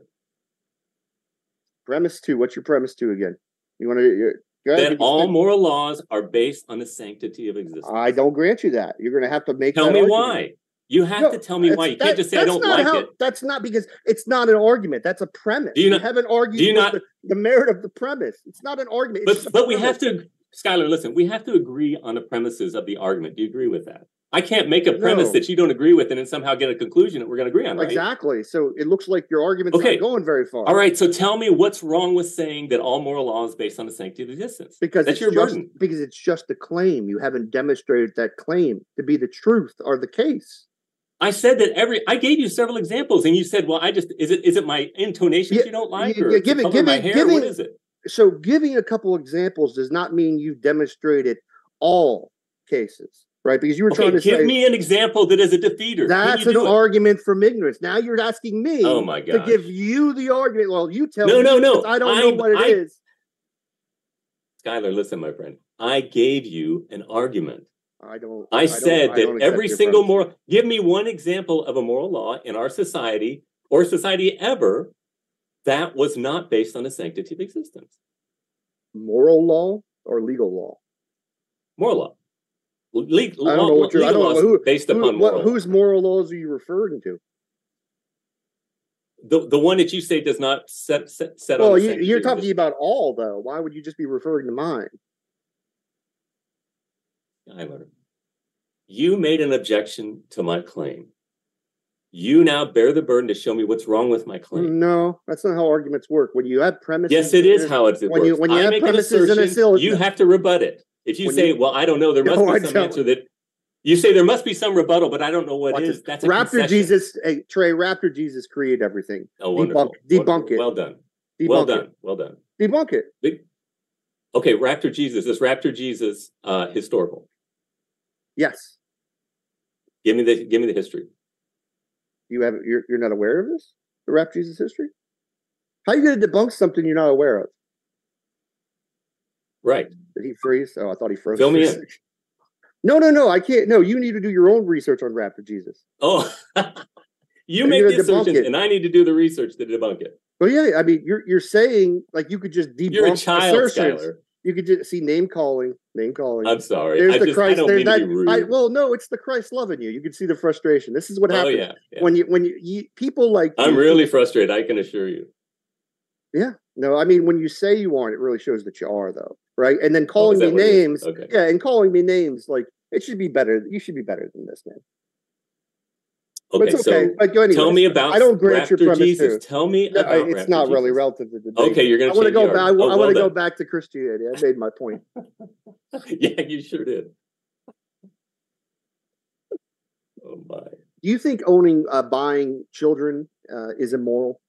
Premise 2. What's your premise 2 again? You want to... That all moral laws are based on the sanctity of existence. I don't grant you that. You're going to have to make. Tell me why. You have to tell me why. You can't just say I don't like it. That's not because it's not an argument. That's a premise. You haven't argued the merit of the premise. It's not an argument. But we have to, Skylar. Listen, we have to agree on the premises of the argument. Do you agree with that? I can't make a premise that you don't agree with and then somehow get a conclusion that we're going to agree on, right? Exactly. So it looks like your argument's not going very far. All right. So tell me what's wrong with saying that all moral law is based on the sanctity of existence. Because that's your burden. Because it's just a claim. You haven't demonstrated that claim to be the truth or the case. I said that I gave you several examples and you said, well, is it my intonation you don't like? Or what is it? So giving a couple examples does not mean you've demonstrated all cases. Right, because you were trying to give me an example that is a defeater. That's an argument from ignorance. Now you're asking me to give you the argument. Well, you tell me. No. I don't know what it is. Skylar, listen, my friend. I gave you an argument. I said that every single moral. Give me one example of a moral law in our society or society ever that was not based on the sanctity of existence. Moral law or legal law? Moral law. I don't know what you're. I don't know whose moral laws are you referring to? The one that you say does not set. Well, you're talking about all though. Why would you just be referring to mine? Skylar, you made an objection to my claim. You now bear the burden to show me what's wrong with my claim. No, that's not how arguments work. When you have premises, yes, it is how it works. When you have premises and a syllabus, you have to rebut it. If you say, well, I don't know, there must be some answer that you say there must be some rebuttal, but I don't know what is. That's a Raptor Jesus, Trey, Raptor Jesus created everything. Oh, wonderful. Debunk it. Well done. Well done. Debunk it. Okay, Raptor Jesus. Is Raptor Jesus historical? Yes. Give me the history. You're not aware of this? The Raptor Jesus history? How are you going to debunk something you're not aware of? Right. Did he freeze? Oh, I thought he froze. Fill me in. No, I can't. No, you need to do your own research on Raptor Jesus. Oh, you make the assumptions and I need to do the research to debunk it. Well, yeah, I mean, you're saying like you could just debunk you're a child, assertions. Skylar. You could just see name calling. I'm sorry. There's Christ. I don't mean to be rude. Well, no, it's the Christ loving you. You can see the frustration. This is what happens when you people like. I'm really frustrated. I can assure you. Yeah. No, I mean, when you say you aren't, it really shows that you are, though. Right. And then calling me names. Okay. Yeah. And calling me names like it should be better. You should be better than this, man. Okay. So tell me about Raptor Jesus. Tell me about It's not really relative to the debate. Okay. You're going to go back. I want to go back to Christianity. I made my point. Yeah, you sure did. Oh, my. Do you think buying children is immoral?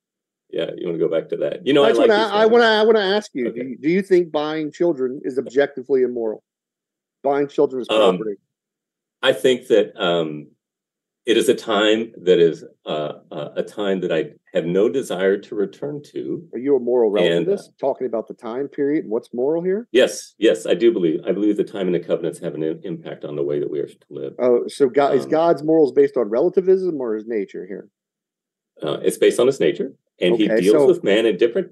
Yeah, you want to go back to that? You know, I want to ask you. Okay. Do you think buying children is objectively immoral? Buying children is property. I think that it is a time that is a time that I have no desire to return to. Are you a moral relativist? Talking about the time period, and what's moral here? Yes, I do believe. I believe the time and the covenants have an impact on the way that we are to live. Oh, so God, is God's morals based on relativism or his nature here? It's based on his nature. And he deals with man in different.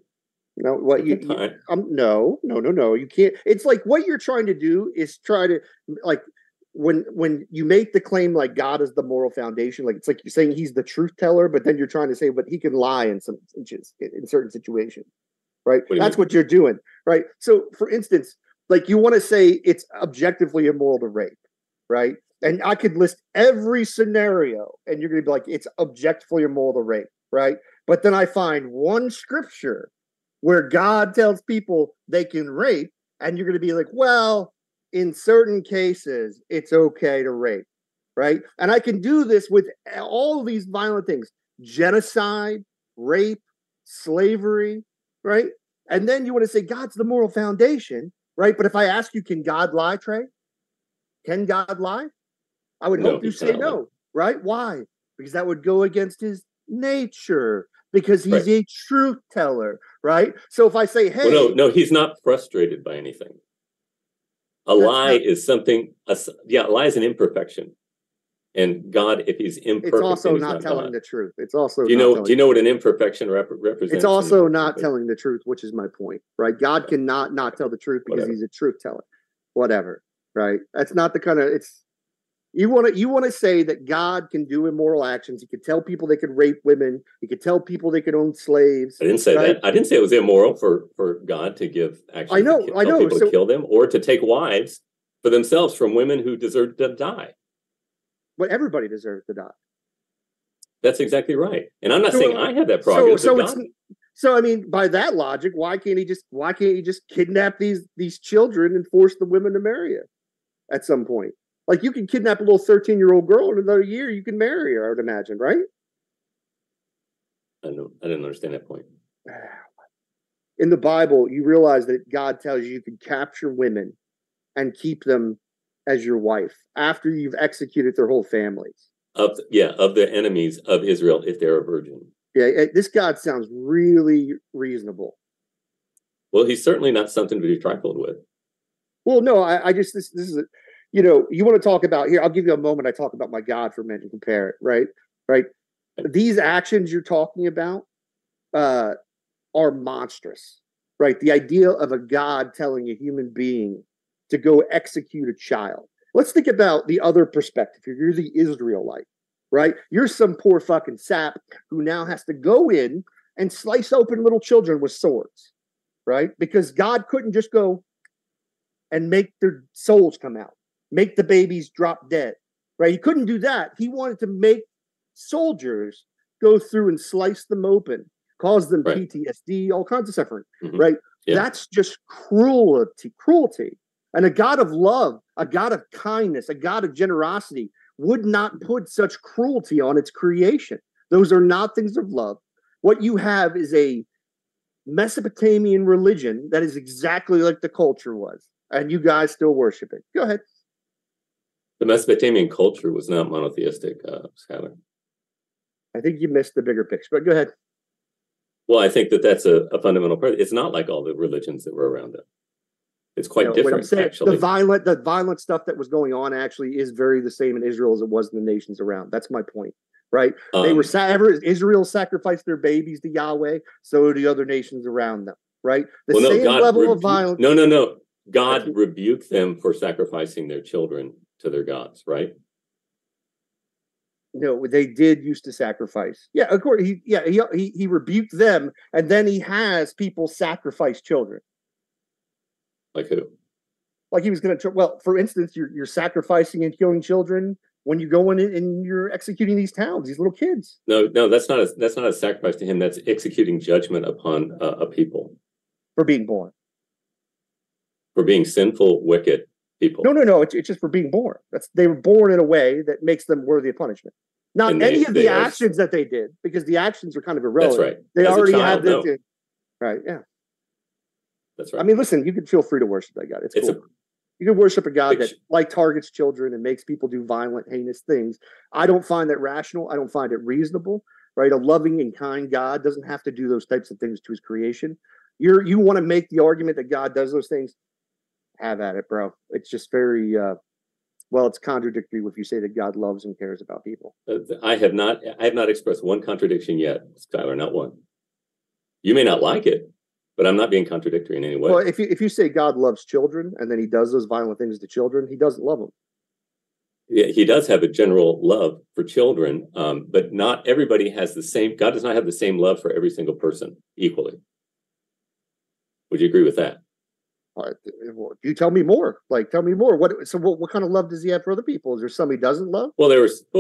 No, what you? No. You can't. It's like what you're trying to do is try to like when you make the claim like God is the moral foundation, like it's like you're saying he's the truth teller, but then you're trying to say, but he can lie in some in certain situations, right? That's what you're doing, right? So, for instance, like you want to say it's objectively immoral to rape, right? And I could list every scenario, and you're going to be like it's objectively immoral to rape, right? But then I find one scripture where God tells people they can rape, and you're going to be like, well, in certain cases, it's okay to rape, right? And I can do this with all these violent things, genocide, rape, slavery, right? And then you want to say God's the moral foundation, right? But if I ask you, can God lie, Trey? Can God lie? I would hope you say no, right? Why? Because that would go against his nature. Because he's a truth teller, right? So if I say, hey... Well, no, he's not frustrated by anything. A lie is an imperfection. And God, if he's imperfect... It's also not telling the truth. It's also Do you know what an imperfection represents? It's also not telling the truth, which is my point, right? God cannot not tell the truth because he's a truth teller. Whatever, right? That's not the kind of... You want to say that God can do immoral actions. He could tell people they could rape women. He could tell people they could own slaves. I didn't say that. I didn't say it was immoral for God to give actions to people to kill them or to take wives for themselves from women who deserved to die. But everybody deserves to die. That's exactly right. And I'm not saying I had that problem. So I mean, by that logic, why can't he just kidnap these children and force the women to marry you at some point? Like, you can kidnap a little 13-year-old girl, and in another year you can marry her, I would imagine, right? I didn't understand that point. In the Bible, you realize that God tells you can capture women and keep them as your wife after you've executed their whole families. Of the enemies of Israel, if they're a virgin. Yeah, this God sounds really reasonable. Well, he's certainly not something to be trifled with. Well, no, I just, this is... you want to talk about here. I'll give you a moment. I talk about my God for a minute and compare it. Right. These actions you're talking about are monstrous, right? The idea of a God telling a human being to go execute a child. Let's think about the other perspective. You're the Israelite, right? You're some poor fucking sap who now has to go in and slice open little children with swords, right? Because God couldn't just go and make their souls come out. Make the babies drop dead, right? He couldn't do that. He wanted to make soldiers go through and slice them open, cause them PTSD, all kinds of suffering, right? Yeah. That's just cruelty. And a God of love, a God of kindness, a God of generosity would not put such cruelty on its creation. Those are not things of love. What you have is a Mesopotamian religion that is exactly like the culture was, and you guys still worship it. Go ahead. The Mesopotamian culture was not monotheistic, Skylar. I think you missed the bigger picture, but go ahead. Well, I think that's a fundamental part. It's not like all the religions that were around it. It's quite different, saying, actually. The violent stuff that was going on actually is very the same in Israel as it was in the nations around. That's my point, right? Israel sacrificed their babies to Yahweh, so do the other nations around them, right? The same level of violence. No. God rebuked them for sacrificing their children to their gods, right? No, they did used to sacrifice. Yeah, of course. He rebuked them, and then he has people sacrifice children. Like who? Like he was going to. Well, for instance, you're sacrificing and killing children when you go in and you're executing these towns, these little kids. No, that's not a sacrifice to him. That's executing judgment upon a people for being born. For being sinful, wicked people. No. It's just for being born. They were born in a way that makes them worthy of punishment. Not any of the actions that they did, because the actions are kind of irrelevant. That's right. Right, yeah. That's right. I mean, listen, you can feel free to worship that God. It's cool. You can worship a God that targets children and makes people do violent, heinous things. I don't find that rational. I don't find it reasonable, right? A loving and kind God doesn't have to do those types of things to his creation. You want to make the argument that God does those things? Have at it, bro. It's just very it's contradictory if you say that God loves and cares about people. I have not expressed one contradiction yet, Skylar, not one. You may not like it, but I'm not being contradictory in any way. Well, if you say God loves children and then he does those violent things to children, he doesn't love them. Yeah, he does have a general love for children, but not everybody has the same. God does not have the same love for every single person equally. Would you agree with that? You tell me more. Tell me more. What kind of love does he have for other people? Is there some he doesn't love? Well,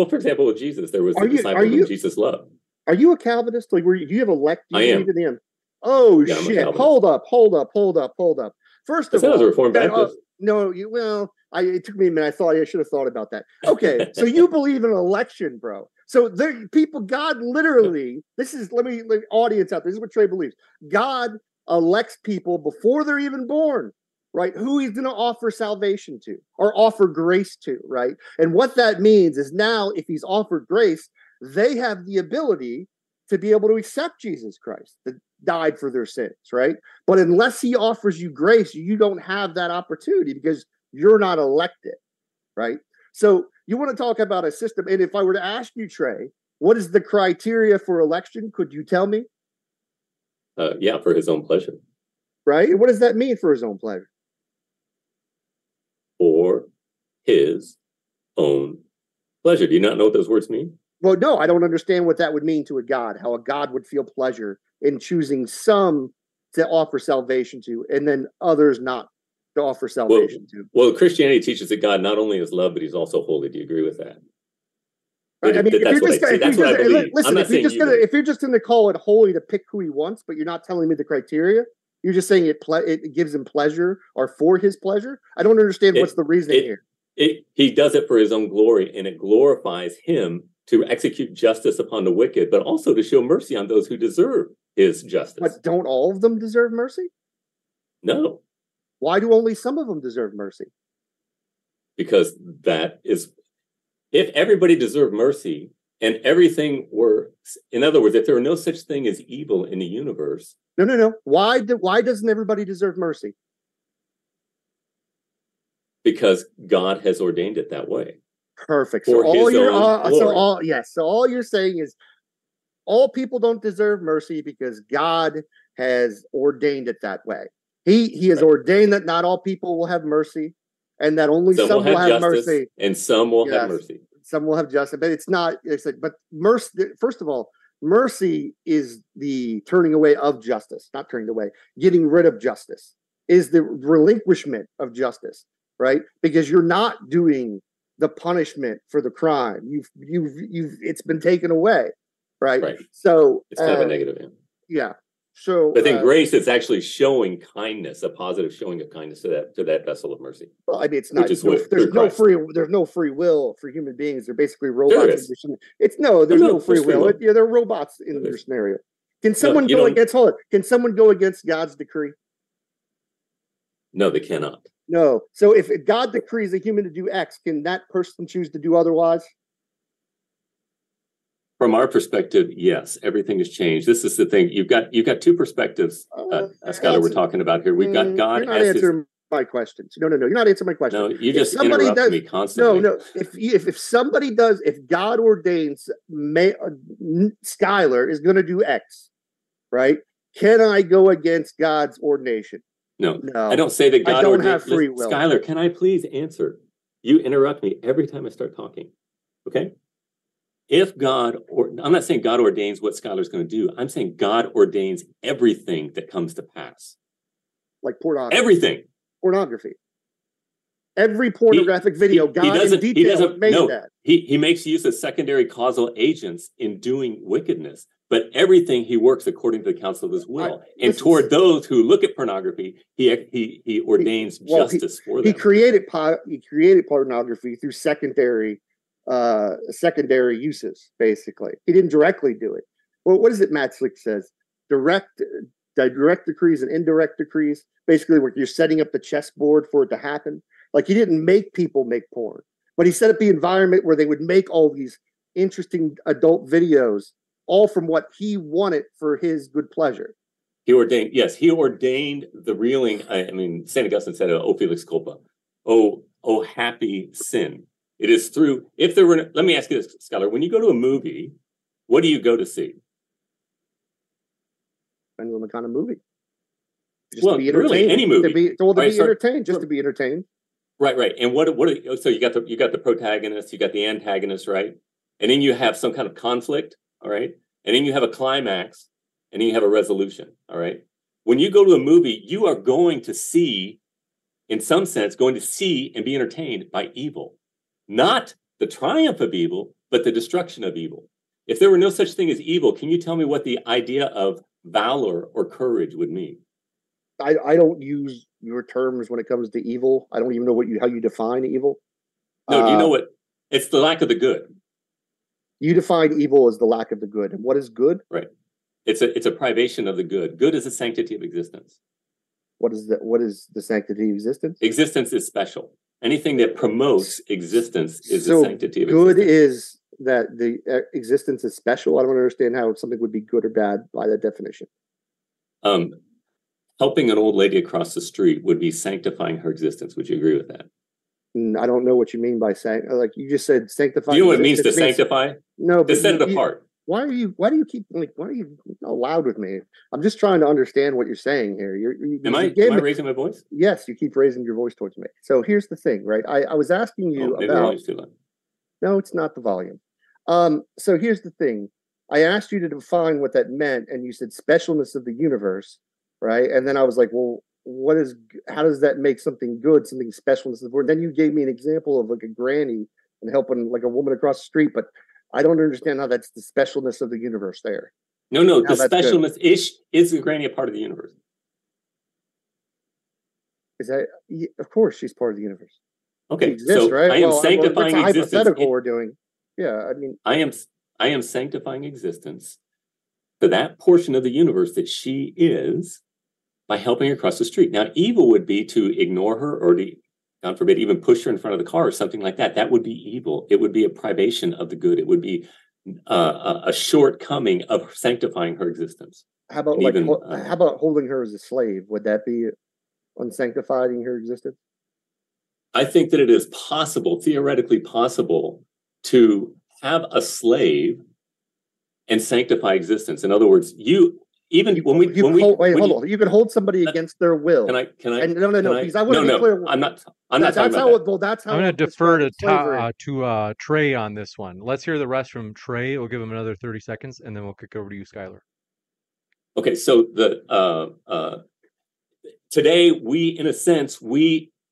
for example, with Jesus, there was the disciple who Jesus loved. Are you a Calvinist? Do you have a lectio? I am. To the end? Oh, yeah, shit. Hold up. First of all, I was a Reformed Baptist. It took me a minute. I should have thought about that. Okay, so you believe in election, bro. So God literally, audience out there, this is what Trey believes. God elects people before they're even born, right? Who he's going to offer salvation to or offer grace to, right? And what that means is now if he's offered grace, they have the ability to be able to accept Jesus Christ that died for their sins, right? But unless he offers you grace, you don't have that opportunity because you're not elected, right? So you want to talk about a system. And if I were to ask you, Trey, what is the criteria for election? Could you tell me? For his own pleasure. Right? What does that mean for his own pleasure? For his own pleasure. Do you not know what those words mean? Well, no, I don't understand what that would mean to a God, how a God would feel pleasure in choosing some to offer salvation to and then others not to offer salvation to. Well, Christianity teaches that God not only is love, but he's also holy. Do you agree with that? Right. I mean, if you're just going to call it holy to pick who he wants, but you're not telling me the criteria, you're just saying it gives him pleasure or for his pleasure. I don't understand what's the reasoning here. He does it for his own glory, and it glorifies him to execute justice upon the wicked, but also to show mercy on those who deserve his justice. But don't all of them deserve mercy? No. Why do only some of them deserve mercy? Because that is. If everybody deserved mercy and everything were, in other words, if there were no such thing as evil in the universe. No. Why doesn't everybody deserve mercy? Because God has ordained it that way. Perfect. So all you're saying is all people don't deserve mercy because God has ordained it that way. He has ordained that not all people will have mercy. And that only some will have mercy, and some will have mercy. Some will have justice, but it's not. But mercy. First of all, mercy is the turning away of justice, not turning away. Getting rid of justice is the relinquishment of justice, right? Because you're not doing the punishment for the crime. You've. It's been taken away, right? So it's kind of a negative. Yeah. So, but then grace is actually showing kindness, a positive showing of kindness to that vessel of mercy. Well, I mean, it's not. There's no free will for human beings. They're basically robots. There's no free will. Yeah, they're robots in their scenario. Can someone go against God's decree? No, they cannot. No. So if God decrees a human to do X, can that person choose to do otherwise? From our perspective, yes, everything has changed. This is the thing. You've got two perspectives, Skylar, we're talking about here. We've got God as his my questions. No, you're not answering my question. No, you just interrupt me constantly. No. If somebody does, if God ordains Skylar is going to do X, right? Can I go against God's ordination? No. I don't say that God ordains. Skylar, can I please answer? You interrupt me every time I start talking. Okay? If God, or I'm not saying God ordains what Skylar's going to do. I'm saying God ordains everything that comes to pass. Like pornography. Everything. Pornography. Every pornographic video, God in detail made that. He makes use of secondary causal agents in doing wickedness, but everything he works according to the counsel of his will. And toward those who look at pornography, he ordains justice for them. He created pornography through secondary uses, basically. He didn't directly do it. Well, what is it Matt Slick says? Direct decrees and indirect decrees, basically where you're setting up the chessboard for it to happen. Like, he didn't make people make porn, but he set up the environment where they would make all these interesting adult videos, all from what he wanted for his good pleasure. He ordained the reeling. I mean, St. Augustine said, "O felix culpa." Oh, happy sin. It is through, if there were, let me ask you this, Skylar, when you go to a movie, what do you go to see? Depending on the kind of movie. Just to be entertained. Really, any movie. To be entertained. Right. And so you got the protagonist, you got the antagonist, right? And then you have some kind of conflict, all right? And then you have a climax, and then you have a resolution, all right? When you go to a movie, you are going to see, in some sense, and be entertained by evil. Not the triumph of evil, but the destruction of evil. If there were no such thing as evil, can you tell me what the idea of valor or courage would mean? I don't use your terms when it comes to evil. I don't even know how you define evil. No, do you know what? It's the lack of the good. You define evil as the lack of the good. And what is good? Right. It's a privation of the good. Good is the sanctity of existence. What is the sanctity of existence? Existence is special. Anything that promotes existence is the sanctity of existence. Good is that the existence is special. I don't understand how something would be good or bad by that definition. Helping an old lady across the street would be sanctifying her existence. Would you agree with that? I don't know what you mean by saying. Like you just said, sanctify. Do you know what it means to sanctify? No, but to set it apart. Why do you keep why are you loud with me? I'm just trying to understand what you're saying here. Am I raising my voice? Yes, you keep raising your voice towards me. So here's the thing, right? I was asking you about. Maybe the volume's too loud. No, it's not the volume. So here's the thing. I asked you to define what that meant, and you said specialness of the universe, right? And then I was like, well, how does that make something good, something specialness of the world? Then you gave me an example of like a granny and helping like a woman across the street, but I don't understand how that's the specialness of the universe there. No, the specialness is the granny a part of the universe? Is that, of course, she's part of the universe. Okay, she exists, so right? I am sanctifying existence. That's hypothetical we're doing. Yeah, I mean. I am sanctifying existence to that portion of the universe that she is by helping her cross the street. Now, evil would be to ignore her or to, God forbid, even push her in front of the car or something like that. That would be evil. It would be a privation of the good. It would be a shortcoming of sanctifying her existence. How about holding her as a slave? Would that be unsanctifying her existence? I think that it is possible, theoretically possible, to have a slave and sanctify existence. In other words, you can hold somebody against their will. Can I? And no. Because I want to be clear. I'm not talking about that. I'm going to defer to Trey on this one. Let's hear the rest from Trey. We'll give him another 30 seconds, and then we'll kick over to you, Skylar. Okay. So the today we, in a sense,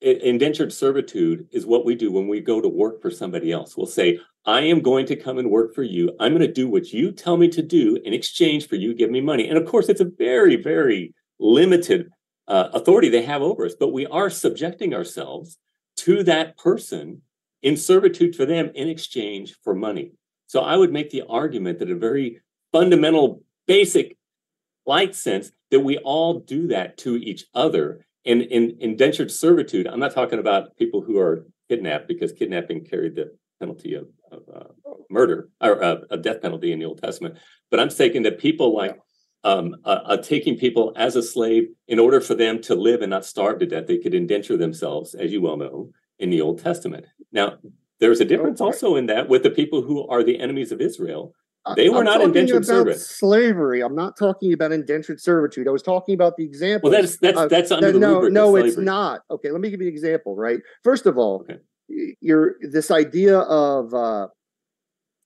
indentured servitude is what we do when we go to work for somebody else. We'll say, I am going to come and work for you. I'm going to do what you tell me to do in exchange for you give me money. And of course, it's a very, very limited authority they have over us, but we are subjecting ourselves to that person in servitude for them in exchange for money. So I would make the argument that a very fundamental, basic, light sense that we all do that to each other. And in indentured servitude, I'm not talking about people who are kidnapped, because kidnapping carried the penalty of murder or a death penalty in the Old Testament. But I'm saying that people like taking people as a slave in order for them to live and not starve to death. They could indenture themselves, as you well know, in the Old Testament. Now, there's a difference also in that with the people who are the enemies of Israel. They were not indentured servants. Slavery. I'm not talking about indentured servitude. I was talking about the example. Well, that's under the rubric of slavery. No, it's not. Okay, let me give you an example. Right. First of all, this idea of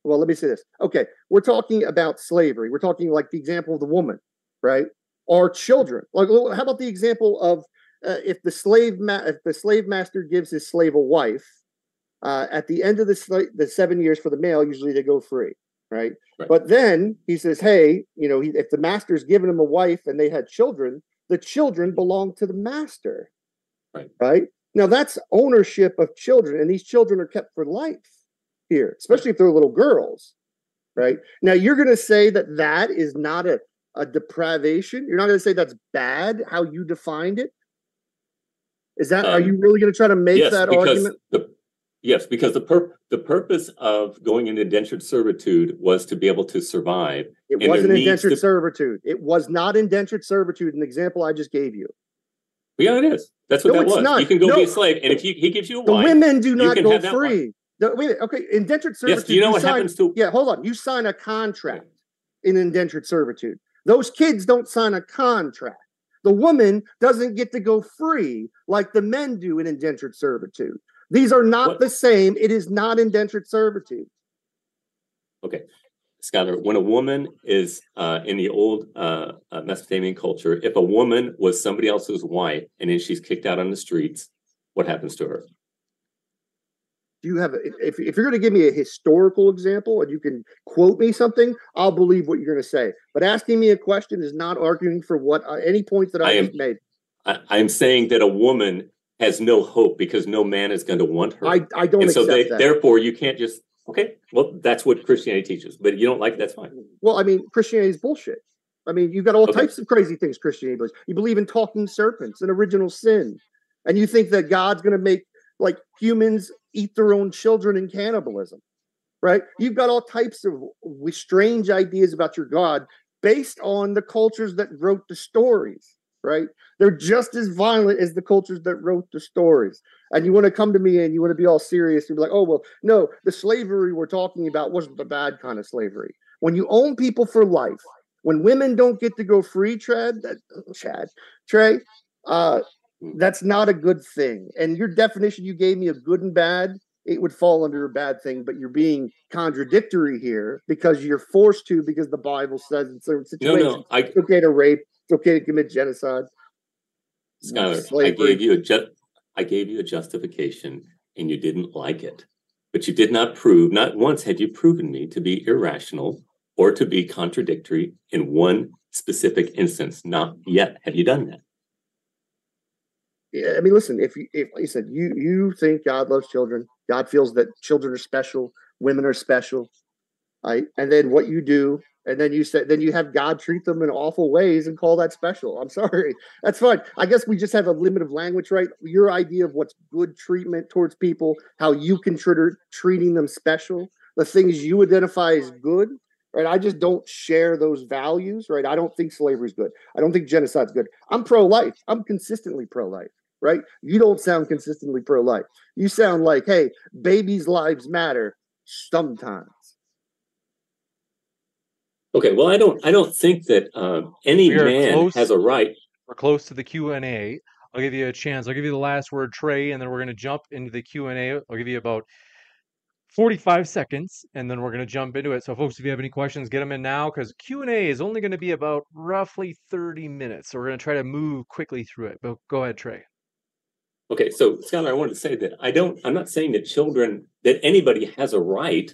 well, let me say this. Okay, we're talking about slavery. We're talking like the example of the woman, right? Or children. Like, how about the example of if the slave master gives his slave a wife, at the end of the 7 years for the male, usually they go free. Right. But then he says, hey, if the master's given him a wife and they had children, the children belong to the master. Right. Now, that's ownership of children. And these children are kept for life here, especially if they're little girls. Right. Now, you're going to say that is not a depravation. You're not going to say that's bad, how you defined it. Is that are you really going to try to make that argument? Yes, because the purpose of going into indentured servitude was to be able to survive. It wasn't indentured servitude. It was not indentured servitude in the example I just gave you. Yeah, it is. That's what that was. Not. You can go be a slave, and if he gives you a wife, the women do not go free. No, wait a minute. Okay, indentured servitude. Yes, do you know what happens to? Yeah, hold on. You sign a contract in indentured servitude. Those kids don't sign a contract. The woman doesn't get to go free like the men do in indentured servitude. These are not the same. It is not indentured servitude. Okay, Skylar, when a woman is in the old Mesopotamian culture, if a woman was somebody else's wife and then she's kicked out on the streets, what happens to her? Do you have if you're going to give me a historical example and you can quote me something, I'll believe what you're going to say. But asking me a question is not arguing for what any points that I have made. I'm saying that a woman has no hope because no man is going to want her. I don't accept that. And so therefore you can't just, okay, well, that's what Christianity teaches, but you don't like it, that's fine. Well, I mean, Christianity is bullshit. I mean, you've got all types of crazy things Christianity believes. You believe in talking serpents and original sin. And you think that God's going to make, like, humans eat their own children in cannibalism, right? You've got all types of strange ideas about your God based on the cultures that wrote the stories. Right? They're just as violent as the cultures that wrote the stories. And you want to come to me and you want to be all serious and be like, oh, well, no, the slavery we're talking about wasn't the bad kind of slavery. When you own people for life, when women don't get to go free, Trey, that's not a good thing. And your definition you gave me of good and bad, it would fall under a bad thing, but you're being contradictory here because you're forced to, because the Bible says in certain situations, it's okay to rape. It's okay to commit genocide. Skylar, I gave you a justification and you didn't like it, but you did not prove, not once had you proven me to be irrational or to be contradictory in one specific instance. Not yet. Have you done that? Yeah, I mean, listen, if you think God loves children, God feels that children are special, women are special, right? And then what you do, and then you said, then you have God treat them in awful ways and call that special. I'm sorry. That's fine. I guess we just have a limit of language, right? Your idea of what's good treatment towards people, how you consider treating them special, the things you identify as good, right? I just don't share those values, right? I don't think slavery is good. I don't think genocide is good. I'm pro-life. I'm consistently pro-life, right? You don't sound consistently pro-life. You sound like, hey, babies' lives matter sometimes. Okay, well, I don't think that any man has a right. We're close to the Q&A. I'll give you a chance. I'll give you the last word, Trey, and then we're going to jump into the Q&A. I'll give you about 45 seconds, and then we're going to jump into it. So, folks, if you have any questions, get them in now, because Q&A is only going to be about roughly 30 minutes. So we're going to try to move quickly through it. But go ahead, Trey. Okay, so, Skylar, I wanted to say that I'm not saying that children, that anybody has a right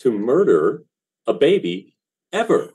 to murder a baby ever.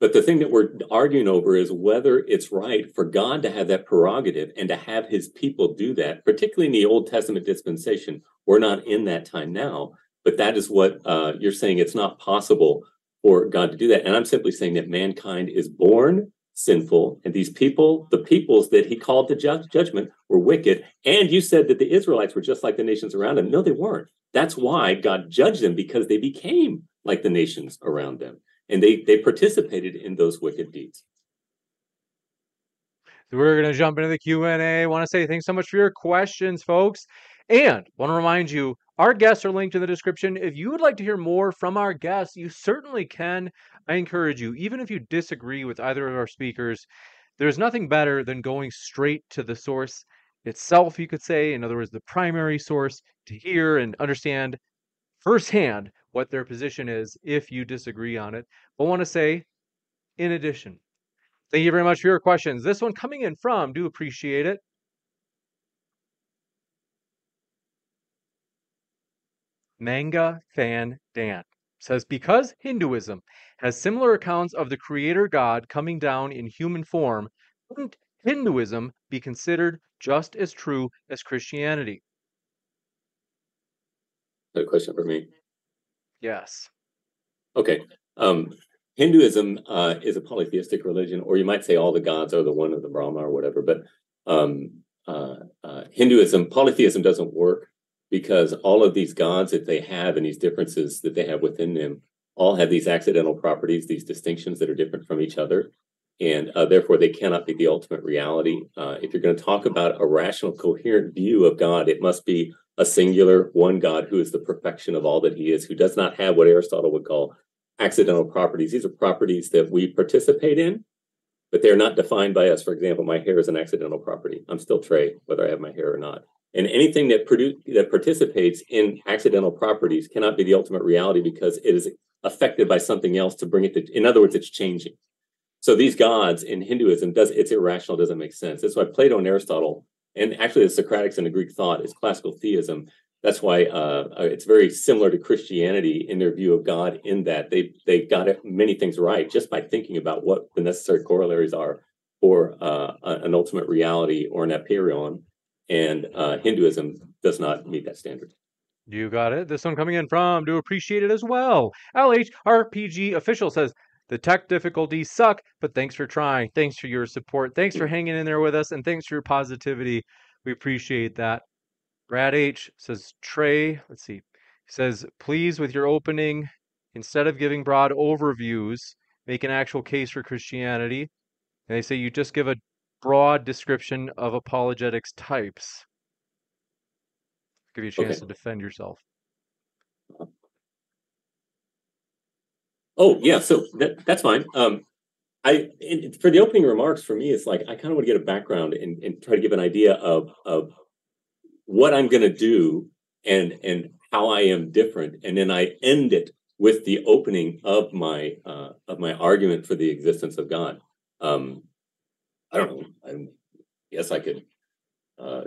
But the thing that we're arguing over is whether it's right for God to have that prerogative and to have his people do that, particularly in the Old Testament dispensation. We're not in that time now, but that is what you're saying. It's not possible for God to do that. And I'm simply saying that mankind is born sinful, and these people, the peoples that he called to judgment, were wicked. And you said that the Israelites were just like the nations around them. No, they weren't. That's why God judged them, because they became like the nations around them. And they participated in those wicked deeds. We're going to jump into the Q&A. I want to say thanks so much for your questions, folks. And want to remind you, our guests are linked in the description. If you would like to hear more from our guests, you certainly can. I encourage you, even if you disagree with either of our speakers, there's nothing better than going straight to the source itself, you could say. In other words, the primary source, to hear and understand firsthand what their position is if you disagree on it. But I want to say, in addition, thank you very much for your questions. This one coming in from, do appreciate it, Manga Fan Dan says, because Hinduism has similar accounts of the creator God coming down in human form, wouldn't Hinduism be considered just as true as Christianity? That question for me? Yes. Okay. Hinduism is a polytheistic religion, or you might say all the gods are the one of the Brahma or whatever, but polytheism doesn't work, because all of these gods that they have and these differences that they have within them all have these accidental properties, these distinctions that are different from each other, and therefore they cannot be the ultimate reality. If you're going to talk about a rational, coherent view of God, it must be a singular one God who is the perfection of all that he is, who does not have what Aristotle would call accidental properties. These are properties that we participate in, but they're not defined by us. For example, my hair is an accidental property. I'm still Trey, whether I have my hair or not. And anything that participates in accidental properties cannot be the ultimate reality, because it is affected by something else to bring it to, in other words, it's changing. So these gods in Hinduism, it's irrational, doesn't make sense. That's why Plato and Aristotle, and actually the Socratics and the Greek thought, is classical theism. That's why it's very similar to Christianity in their view of God, in that they got many things right just by thinking about what the necessary corollaries are for an ultimate reality or an apeiron. And Hinduism does not meet that standard. You got it. This one coming in from, do appreciate it as well, LHRPG Official says, the tech difficulties suck, but thanks for trying. Thanks for your support. Thanks for hanging in there with us, and thanks for your positivity. We appreciate that. Brad H says, Trey, let's see, says, please, with your opening, instead of giving broad overviews, make an actual case for Christianity. And they say you just give a broad description of apologetics types. I'll give you a chance to defend yourself. Oh, yeah, so that's fine. For the opening remarks, for me, it's like I kind of want to get a background and try to give an idea of what I'm going to do and how I am different, and then I end it with the opening of my argument for the existence of God. I don't know. I guess I could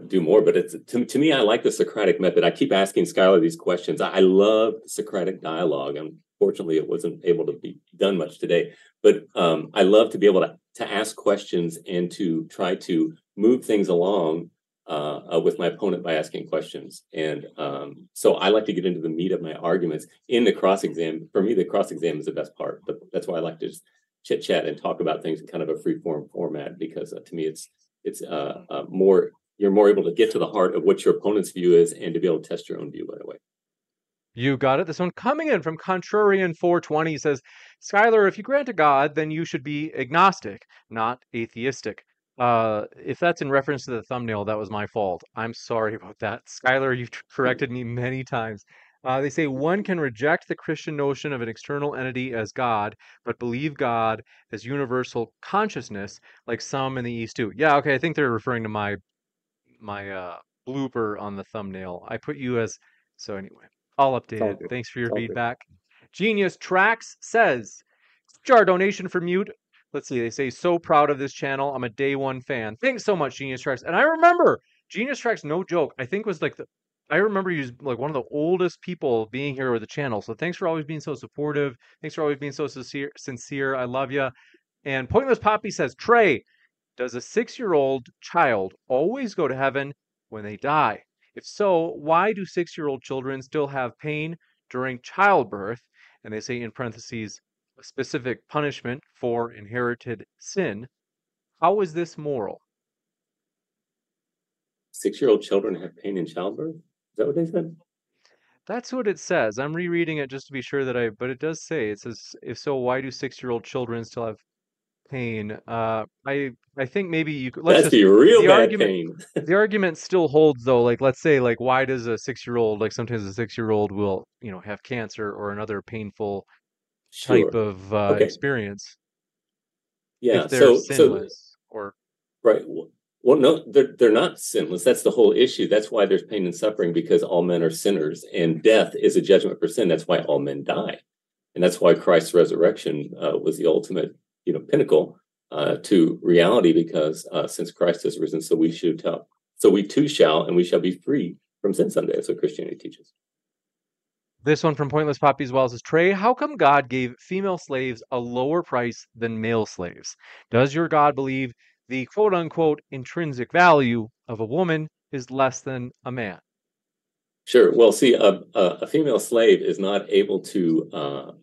do more, but it's to me, I like the Socratic method. I keep asking Skylar these questions. I love Socratic dialogue. Unfortunately, it wasn't able to be done much today, but I love to be able to ask questions and to try to move things along with my opponent by asking questions. And so I like to get into the meat of my arguments in the cross-exam. For me, the cross-exam is the best part. That's why I like to just chit-chat and talk about things in kind of a free-form format, because to me it's more, you're more able to get to the heart of what your opponent's view is and to be able to test your own view right away. You got it. This one coming in from Contrarian420 says, Skylar, if you grant a God, then you should be agnostic, not atheistic. If that's in reference to the thumbnail, that was my fault. I'm sorry about that. Skylar, you've corrected me many times. They say one can reject the Christian notion of an external entity as God, but believe God as universal consciousness, like some in the East do. Yeah, okay, I think they're referring to my blooper on the thumbnail. I put you as, so anyway, all updated. Thanks for your feedback. Genius Tracks says, jar donation for mute. Let's see, they say, so proud of this channel. I'm a day one fan. Thanks so much, Genius Tracks. And I remember Genius Tracks, no joke, I think was like the, I remember you like one of the oldest people being here with the channel. So thanks for always being so supportive. Thanks for always being so sincere. I love you. And Pointless Poppy says, Trey, does a 6-year-old child always go to heaven when they die? If so, why do 6-year-old children still have pain during childbirth? And they say in parentheses, a specific punishment for inherited sin. How is this moral? 6-year-old children have pain in childbirth? Is that what they said? That's what it says. I'm rereading it just to be sure that but it does say, it says, if so, why do 6-year-old children still have pain. I think maybe you could. Let's be real the bad argument, pain. The argument still holds though. Like, let's say, like, why does a 6-year-old, like, sometimes a 6-year-old will, you know, have cancer or another painful type of experience? Yeah. If they're sinless or right. Well, no, they're not sinless. That's the whole issue. That's why there's pain and suffering, because all men are sinners, and death is a judgment for sin. That's why all men die. And that's why Christ's resurrection was the ultimate, pinnacle to reality, because since Christ has risen, we shall be free from sin someday. That's what Christianity teaches. This one from Pointless Poppy as well says, Trey, how come God gave female slaves a lower price than male slaves? Does your God believe the quote-unquote intrinsic value of a woman is less than a man? Sure. Well, see, a female slave is not able to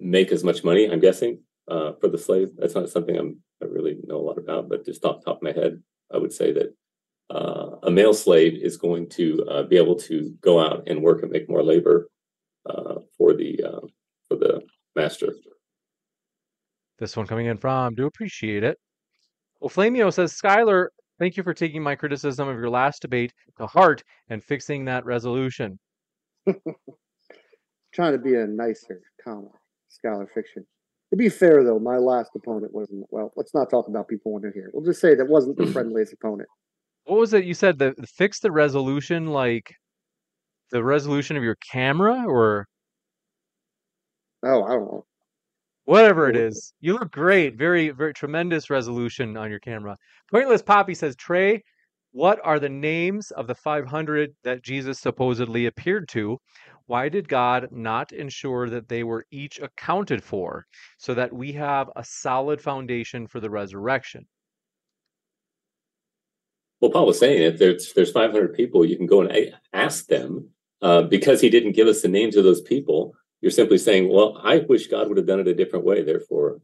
make as much money, I'm guessing, for the slave. That's not something I really know a lot about, but just off the top of my head, I would say that a male slave is going to be able to go out and work and make more labor for the master. This one coming in from, do appreciate it. Well, Flamio says, Skylar, thank you for taking my criticism of your last debate to heart and fixing that resolution. Trying to be a nicer comment, Skylar Fiction. To be fair, though, my last opponent wasn't, well, let's not talk about people when they're here. We'll just say that wasn't the friendliest opponent. What was it you said? Fix the resolution, like the resolution of your camera, or? Oh, I don't know. Whatever it is, you look great. Very, very tremendous resolution on your camera. Pointless Poppy says, Trey, what are the names of the 500 that Jesus supposedly appeared to? Why did God not ensure that they were each accounted for so that we have a solid foundation for the resurrection? Well, Paul was saying, if there's 500 people, you can go and ask them because he didn't give us the names of those people. You're simply saying, well, I wish God would have done it a different way. Therefore,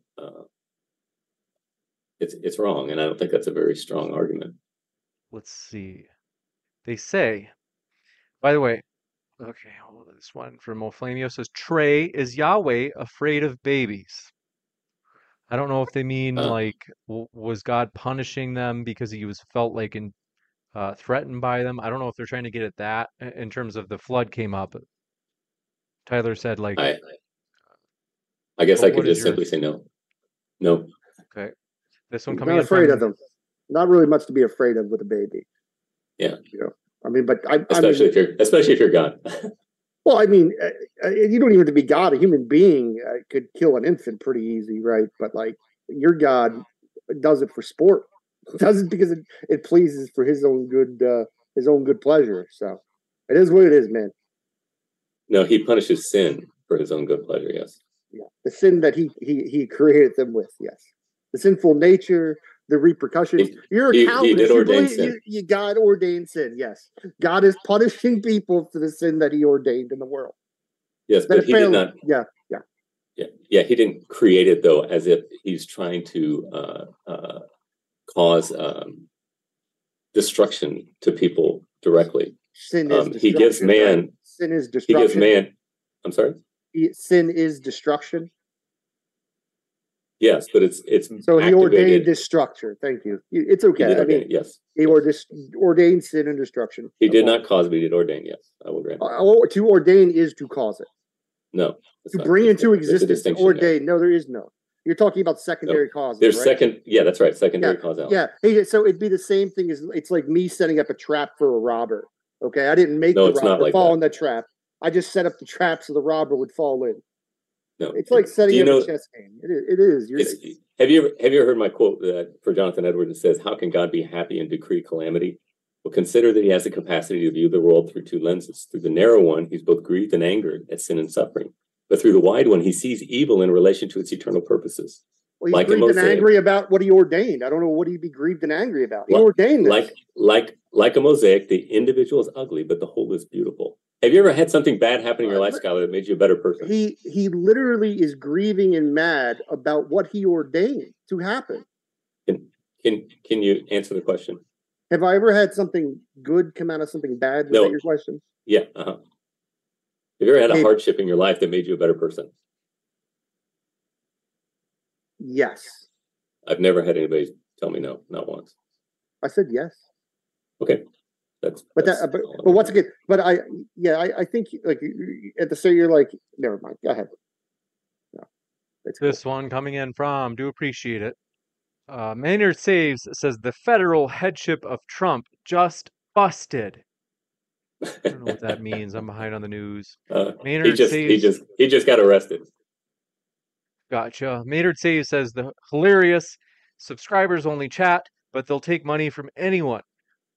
it's wrong. And I don't think that's a very strong argument. Let's see. They say, by the way, okay, hold on, this one from Oflamio says, Trey, is Yahweh afraid of babies? I don't know if they mean was God punishing them because he felt like threatened by them? I don't know if they're trying to get at that in terms of the flood came up. Tyler said, like, I guess I could just simply say no. No. Okay. This one coming in. Not afraid of them. Not really much to be afraid of with a baby. Yeah. You know? I mean, but especially if you're God. Well, I mean, you don't even have to be God. A human being could kill an infant pretty easy, right? But, like, your God does it for sport. Does it because it pleases for his own good pleasure. So it is what it is, man. No, he punishes sin for his own good pleasure, yes. Yeah, the sin that he created them with, yes. The sinful nature, the repercussions. You're a Calvinist. God ordained sin, yes. God is punishing people for the sin that he ordained in the world. Yes, but he did not. Yeah, he didn't create it, though, as if he's trying to cause destruction to people directly. Sin is destruction. He gives man... Right? Sin is destruction. He gives man. I'm sorry. Sin is destruction. Yes, but it's so he ordained this structure. Thank you. It's okay. I mean, yes, he ordained sin and destruction. He did not cause, but he did ordain. Yes, I will grant. To ordain is to cause it. No. To bring into existence. Ordain. No, there is no. You're talking about secondary causes. There's right? Yeah, that's right. Secondary causality. Yeah. Hey, so it'd be the same thing as it's like me setting up a trap for a robber. Okay, I didn't make the robber fall in the trap. I just set up the trap so the robber would fall in. No, it's like setting up a chess game. It is. Have you ever heard my quote for Jonathan Edwards that says, "How can God be happy and decree calamity? Well, consider that He has the capacity to view the world through two lenses. Through the narrow one, He's both grieved and angered at sin and suffering, but through the wide one, He sees evil in relation to its eternal purposes." Well, he's like grieved and angry about what he ordained. I don't know what he'd be grieved and angry about. He ordained this. Like a mosaic, the individual is ugly, but the whole is beautiful. Have you ever had something bad happen in your life, Skylar, that made you a better person? He literally is grieving and mad about what he ordained to happen. Can you answer the question? Have I ever had something good come out of something bad? Was that your question? Yeah. Uh-huh. Have you ever had a hardship in your life that made you a better person? Yes. I've never had anybody tell me no, not once. I said yes. Okay. But once again, but I think like at the start you're like, never mind, go ahead. No, this cool. One coming in from, do appreciate it. Maynard Saves says the federal headship of Trump just busted. I don't know what that means. I'm behind on the news. He just got arrested. Gotcha. Maynard Saves says the hilarious subscribers only chat, but they'll take money from anyone.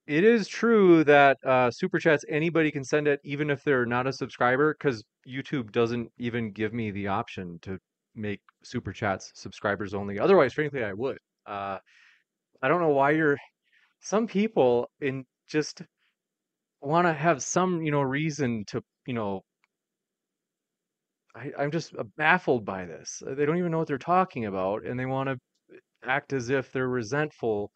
It is true that super chats, anybody can send it, even if they're not a subscriber, because YouTube doesn't even give me the option to make super chats subscribers only. Otherwise, frankly, I would. I don't know why some people in just want to have some, reason to, I'm just baffled by this. They don't even know what they're talking about, and they want to act as if they're resentful.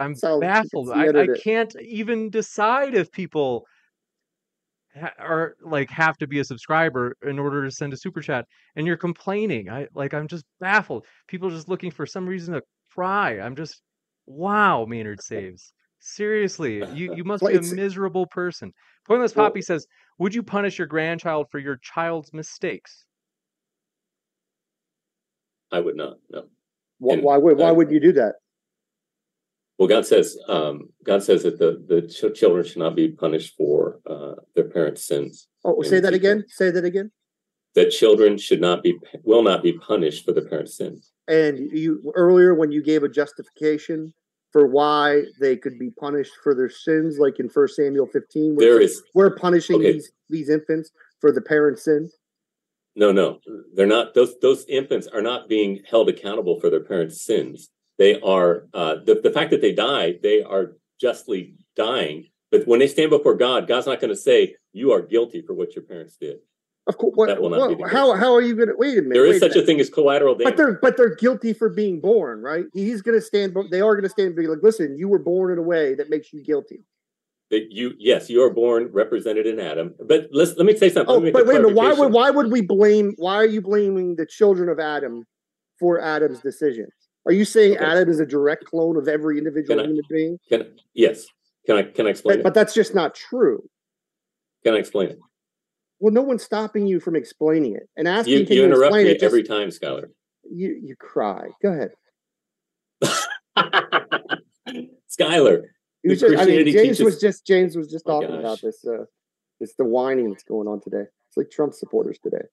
I'm baffled. I can't even decide if people are like have to be a subscriber in order to send a super chat. And you're complaining. I'm just baffled. People are just looking for some reason to cry. I'm just wow. Maynard Saves. Seriously, you must be a miserable person. Pointless Poppy says, "Would you punish your grandchild for your child's mistakes?" I would not. No. Why would you do that? Well, God says that the children should not be punished for their parents' sins. Oh, say that again. Say that again. That children will not be punished for their parents' sins. And you earlier when you gave a justification for why they could be punished for their sins, like in First Samuel 15, we're punishing these infants for the parents' sins. No, they're not. Those infants are not being held accountable for their parents' sins. They are the fact that they die, they are justly dying. But when they stand before God, God's not going to say you are guilty for what your parents did. Of course, that will not be the case. How are you going to wait a minute? There is such a thing as collateral damage. But they're guilty for being born, right? He's going to stand. They are going to stand and be like, listen, you were born in a way that makes you guilty. You are born represented in Adam. But let me say something. Oh, but wait a minute. Why would we blame? Why are you blaming the children of Adam for Adam's decisions? Are you saying Adam is a direct clone of every individual human being? Yes. Can I explain it? But that's just not true. Can I explain it? Well, no one's stopping you from explaining it. And asking you interrupt me every time, Skylar. You cry. Go ahead. Skylar. James was just talking about this. It's the whining that's going on today. It's like Trump supporters today.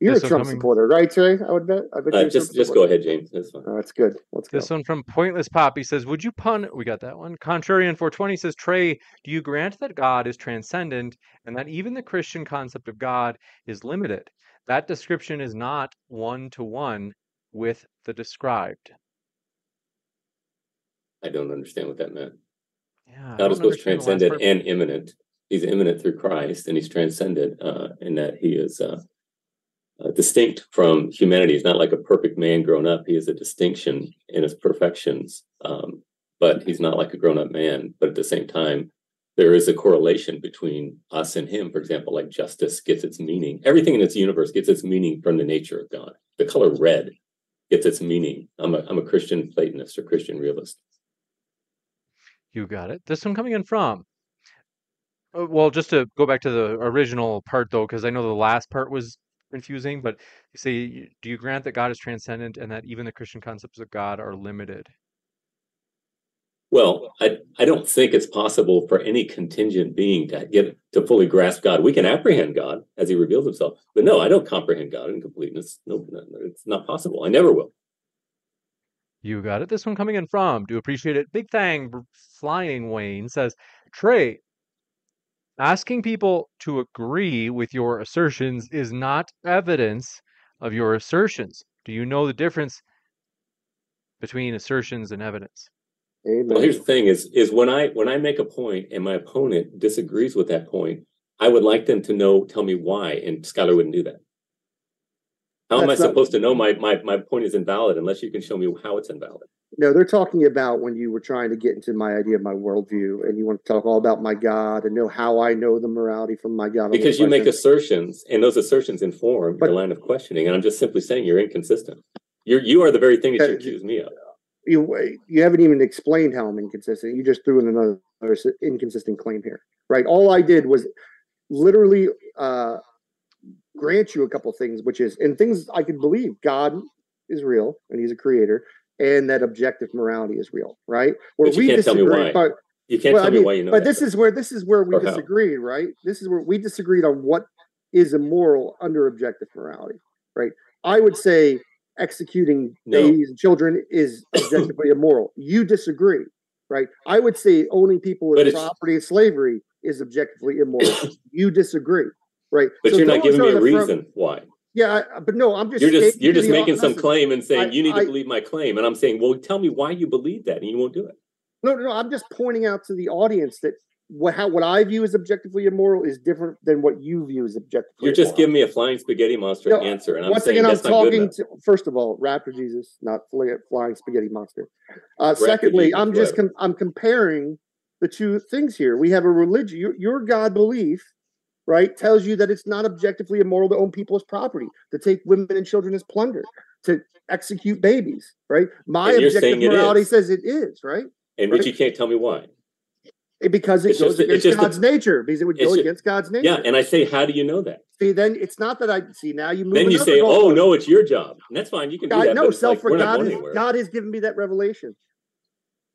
You're a Trump supporter, right, Trey? I would bet. Just go ahead, James. That's fine. That's good. This one from Pointless Poppy says, "Would you pun?" We got that one. Contrarian 420 says, "Trey, do you grant that God is transcendent and that even the Christian concept of God is limited? That description is not one-to-one with the described." I don't understand what that meant. Yeah, God is both transcendent and immanent. He's immanent through Christ, and he's transcendent in that he is. Distinct from humanity. He's not like a perfect man grown up. He is a distinction in his perfections, but he's not like a grown-up man. But at the same time, there is a correlation between us and him. For example, like justice gets its meaning. Everything in its universe gets its meaning from the nature of God. The color red gets its meaning. I'm a Christian Platonist or Christian realist. You got it. This one coming in from. Well, just to go back to the original part, though, because I know the last part was confusing, but you say, do you grant that God is transcendent and that even the Christian concepts of God are limited? Well, I don't think it's possible for any contingent being to fully grasp God. We can apprehend God as he reveals himself, but no, I don't comprehend God in completeness. No, it's not possible. I never will. You got it. This one coming in from, do appreciate it. Big Thang Flying Wayne says, Trey, asking people to agree with your assertions is not evidence of your assertions. Do you know the difference between assertions and evidence? Amen. Well, here's the thing is when I make a point and my opponent disagrees with that point, I would like them to tell me why, and Skylar wouldn't do that. How am I supposed to know my point is invalid unless you can show me how it's invalid? No, they're talking about when you were trying to get into my idea of my worldview, and you want to talk all about my God and know how I know the morality from my God. Because you make assertions, and those assertions inform your line of questioning, and I'm just simply saying you're inconsistent. You are the very thing that you accuse me of. You haven't even explained how I'm inconsistent. You just threw in another inconsistent claim here, right? All I did was literally grant you a couple things, which is, and things I could believe, God is real and he's a creator, and that objective morality is real, right? Where we disagree, but you can't tell me why you know. But this is where we disagree, right? This is where we disagreed on what is immoral under objective morality, right? I would say executing babies and children is objectively immoral. You disagree, right? I would say owning people with property and slavery is objectively immoral. You disagree, right? But so you're not giving me a reason why. Yeah, but no, I'm just you're just making some claim and saying you need to believe my claim, and I'm saying, well, tell me why you believe that, and you won't do it. No, I'm just pointing out to the audience that what I view as objectively immoral is different than what you view as objectively. You're just giving me a flying spaghetti monster answer, and I'm saying that's not good enough. First of all, Raptor Jesus, not flying spaghetti monster. Secondly, I'm just I'm comparing the two things here. We have a religion. Your God belief, right, tells you that it's not objectively immoral to own people as property, to take women and children as plunder, to execute babies, right? My objective morality says it is, right? And but you can't tell me why. Because it goes against God's nature. Because it would go against God's nature. Yeah, and I say, how do you know that? See, then it's not that now you move. Then you say, oh, no, it's your job. And that's fine. You can do that. No, God is giving me that revelation.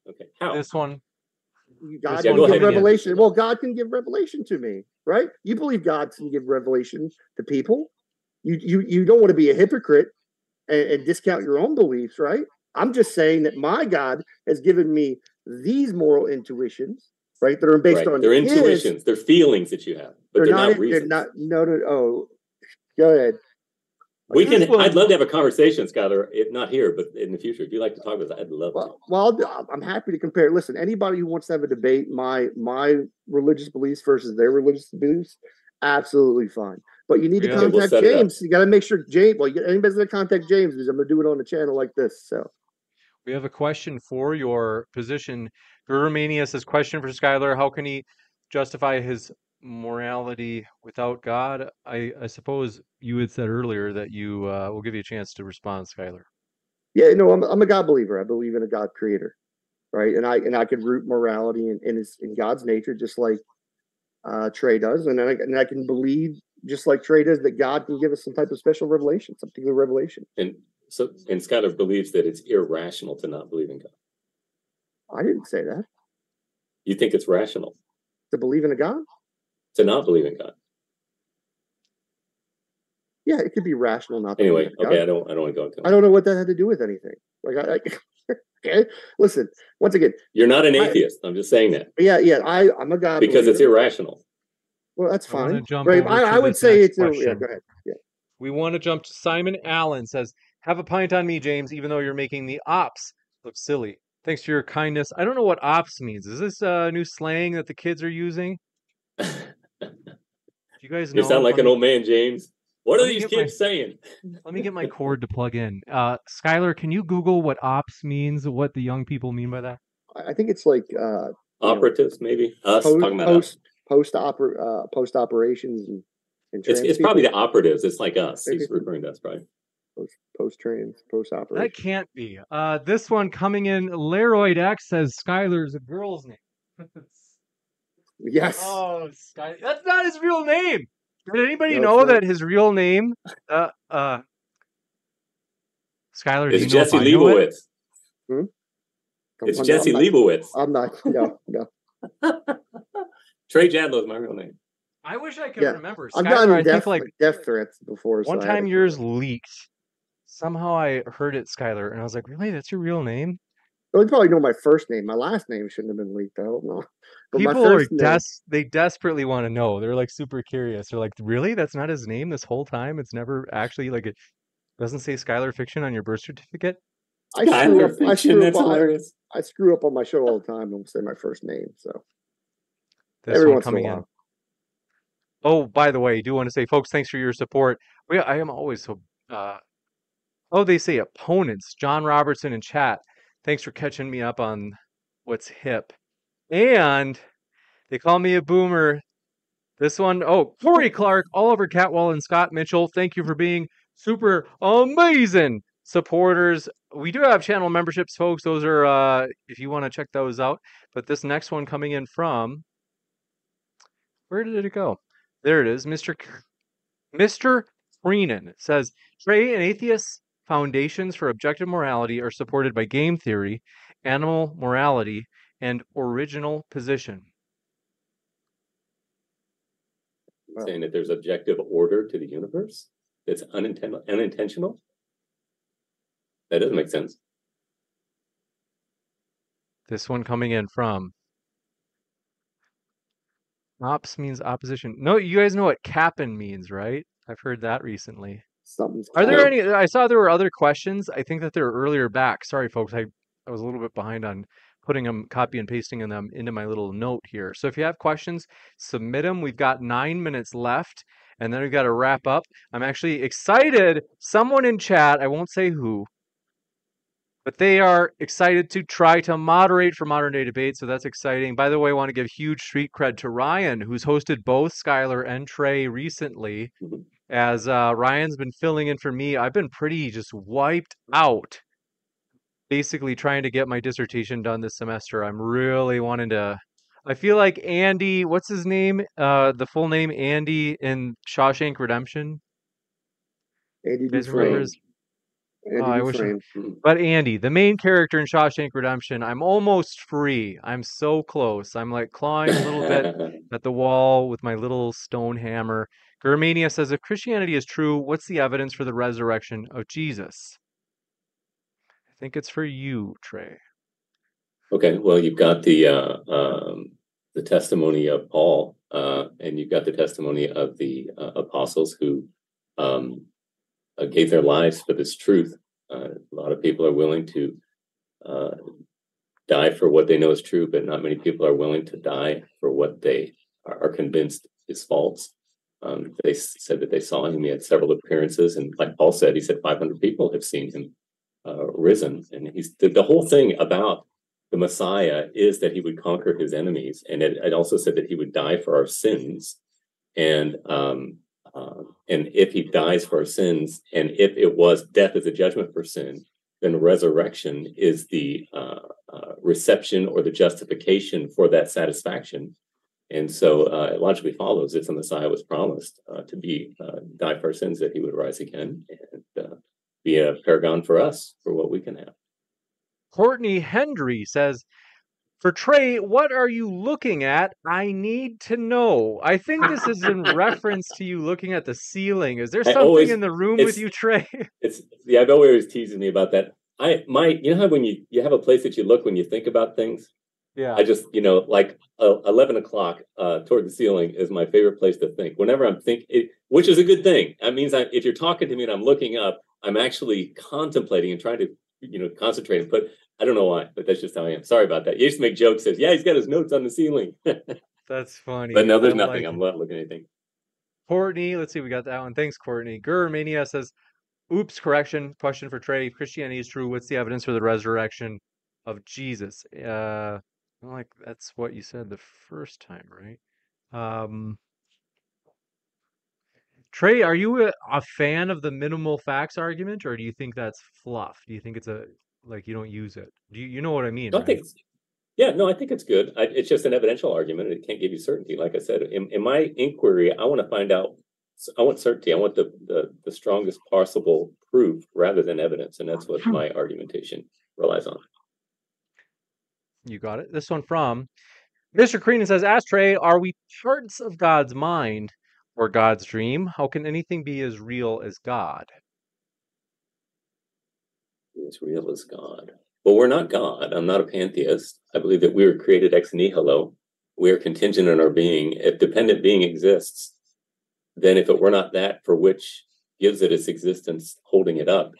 Okay, how? This one. God can give revelation. Well, God can give revelation to me, right? You believe God can give revelation to people. You don't want to be a hypocrite and discount your own beliefs, right? I'm just saying that my God has given me these moral intuitions, right? That are based on their intuitions, their feelings that you have, but they're not reasons. They're not. No. Go ahead. We can. I'd love to have a conversation, Skylar, if not here, but in the future. If you'd like to talk about that, I'd love to. Well, I'm happy to compare. Listen, anybody who wants to have a debate, my religious beliefs versus their religious beliefs, absolutely fine. But you need to contact James. You got to make sure James. Well, anybody's going to contact James because I'm going to do it on a channel like this. So. We have a question for your position. Guru Mania says, question for Skylar. How can he justify his morality without God? I suppose you had said earlier that you will give you a chance to respond, Skylar. Yeah, no, I'm a God believer. I believe in a God creator, right? And I can root morality in God's nature, just like Trey does. And I can believe, just like Trey does, that God can give us some type of special revelation, some particular revelation. And Skylar believes that it's irrational to not believe in God. I didn't say that. You think it's rational to believe in a God? To not believe in God. Yeah, it could be rational not to believe in God. I don't want to go into that. I don't know what that had to do with anything. Okay, listen. Once again, you're not an atheist. I'm just saying that. Yeah. I'm a God because believer. It's irrational. Well, that's fine. Right? I would say it's. Yeah, go ahead. Yeah. We want to jump to Simon Allen says. Have a pint on me, James, even though you're making the ops look silly. Thanks for your kindness. I don't know what ops means. Is this a new slang that the kids are using? Do you guys know? You sound like an old man, James. What are these kids saying? Let me get my cord to plug in. Skylar, can you Google what ops means, what the young people mean by that? I think it's like... operatives, maybe. Us talking about post-operations. And it's probably the operatives. It's like us. He's referring to us, probably. Post-trans, post-operation. That can't be. This one coming in, Laroid X says Skylar's a girl's name. Yes. Oh, Skylar. That's not his real name. Did anybody know that his real name, Skylar, is Jesse Leibowitz? It's Jesse Leibowitz. No. Trey Jadlow is my real name. I wish I could remember. Skylar, I've gotten death threats before. One time yours leaked. Somehow I heard it, Skylar, and I was like, really? That's your real name? Well, they probably know my first name. My last name shouldn't have been leaked. I don't know. But people they desperately want to know. They're like super curious. They're like, really? That's not his name this whole time? It's never actually like it doesn't say Skylar Fiction on your birth certificate? I screw up on my show all the time and say my first name. So this everyone coming in. Oh, by the way, I do want to say, folks, thanks for your support. I am always so they say opponents. John Robertson in chat. Thanks for catching me up on what's hip. And they call me a boomer. This one, Corey Clark, Oliver Catwall, and Scott Mitchell. Thank you for being super amazing supporters. We do have channel memberships, folks. Those are if you want to check those out. But this next one coming in from, where did it go? There it is. Mr. Freenan says, Trey, and atheist foundations for objective morality are supported by game theory, animal morality, and original position. Saying that there's objective order to the universe that's unintentional? That doesn't make sense. This one coming in from ops means opposition. No, you guys know what Kappan means, right? I've heard that recently. Something's are there any? I saw there were other questions. I think that they were earlier back. Sorry, folks. I was a little bit behind on putting them, copy and pasting them into my little note here. So if you have questions, submit them. We've got 9 minutes left, and then we've got to wrap up. I'm actually excited. Someone in chat, I won't say who, but they are excited to try to moderate for Modern Day Debate, so that's exciting. By the way, I want to give huge street cred to Ryan, who's hosted both Skylar and Trey recently. As Ryan's been filling in for me, I've been pretty just wiped out, basically trying to get my dissertation done this semester. I'm really wanting to... I feel like Andy, what's his name? The full name, Andy in Shawshank Redemption? Andy Dufresne. But Andy, the main character in Shawshank Redemption, I'm almost free. I'm so close. I'm like clawing a little bit at the wall with my little stone hammer. Germania says, if Christianity is true, what's the evidence for the resurrection of Jesus? I think it's for you, Trey. Okay, well, you've got the testimony of Paul, and you've got the testimony of the apostles who... gave their lives for this truth. A lot of people are willing to die for what they know is true, but not many people are willing to die for what they are convinced is false. They said that they saw him. He had several appearances. And like Paul said, he said 500 people have seen him risen. And he's the whole thing about the Messiah is that he would conquer his enemies. And it also said that he would die for our sins. And if he dies for our sins, and if it was death as a judgment for sin, then resurrection is the reception or the justification for that satisfaction. And so it logically follows if the Messiah was promised to be die for our sins, that he would rise again and be a paragon for us for what we can have. Courtney Hendry says, for Trey, what are you looking at? I need to know. I think this is in reference to you looking at the ceiling. Is there something in the room with you, Trey? Yeah, Noah always teases me about that. You know how when you have a place that you look when you think about things? Yeah. I just, like 11 o'clock toward the ceiling is my favorite place to think. Whenever I'm thinking, which is a good thing. That means if you're talking to me and I'm looking up, I'm actually contemplating and trying to, concentrate and put... I don't know why, but that's just how I am. Sorry about that. You used to make jokes. Says, yeah, he's got his notes on the ceiling. That's funny. But no, there's nothing. I'm not looking at anything. Courtney, let's see. We got that one. Thanks, Courtney. Gurmania says, oops, correction. Question for Trey. If Christianity is true, what's the evidence for the resurrection of Jesus? Like that's what you said the first time, right? Trey, are you a fan of the minimal facts argument, or do you think that's fluff? Do you think it's a... like you don't use it? Do you know what I mean? I think it's, yeah, no, I think it's good. It's just an evidential argument. It can't give you certainty. Like I said, in my inquiry, I want to find out. I want certainty. I want the strongest possible proof rather than evidence, and that's what my argumentation relies on. You got it. This one from Mr. Crean says, "Ask Trey, are we parts of God's mind or God's dream? How can anything be as real as God?" As real as God. Well, we're not God. I'm not a pantheist. I believe that we were created ex nihilo. We are contingent on our being. If dependent being exists, then if it were not that for which gives it its existence, holding it up,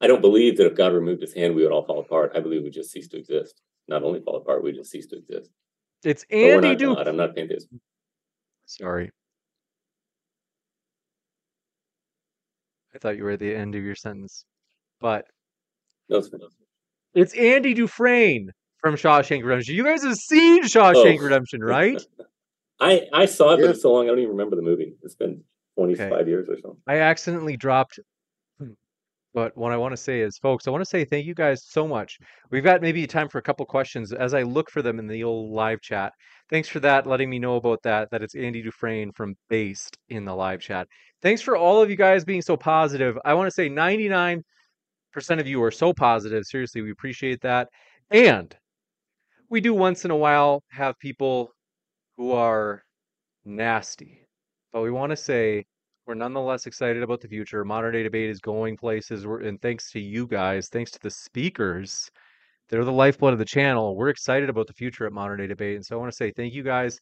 I don't believe that if God removed his hand, we would all fall apart. I believe we just cease to exist. Not only fall apart, we just cease to exist. It's Andy Dufresne. I'm not a pantheist. Sorry. I thought you were at the end of your sentence. But it's Andy Dufresne from Shawshank Redemption. You guys have seen Shawshank Redemption, right? I saw it, but it's so long I don't even remember the movie. It's been 25 years or so. I accidentally dropped But what I want to say is, folks, I want to say thank you guys so much. We've got maybe time for a couple questions as I look for them in the old live chat. Thanks for that, letting me know about that, that it's Andy Dufresne from Based in the live chat. Thanks for all of you guys being so positive. I want to say 99% of you are so positive. Seriously, we appreciate that. And we do once in a while have people who are nasty, but we want to say we're nonetheless excited about the future. Modern Day Debate is going places, and thanks to you guys, thanks to the speakers, they're the lifeblood of the channel. We're excited about the future at Modern Day Debate, and so I want to say thank you guys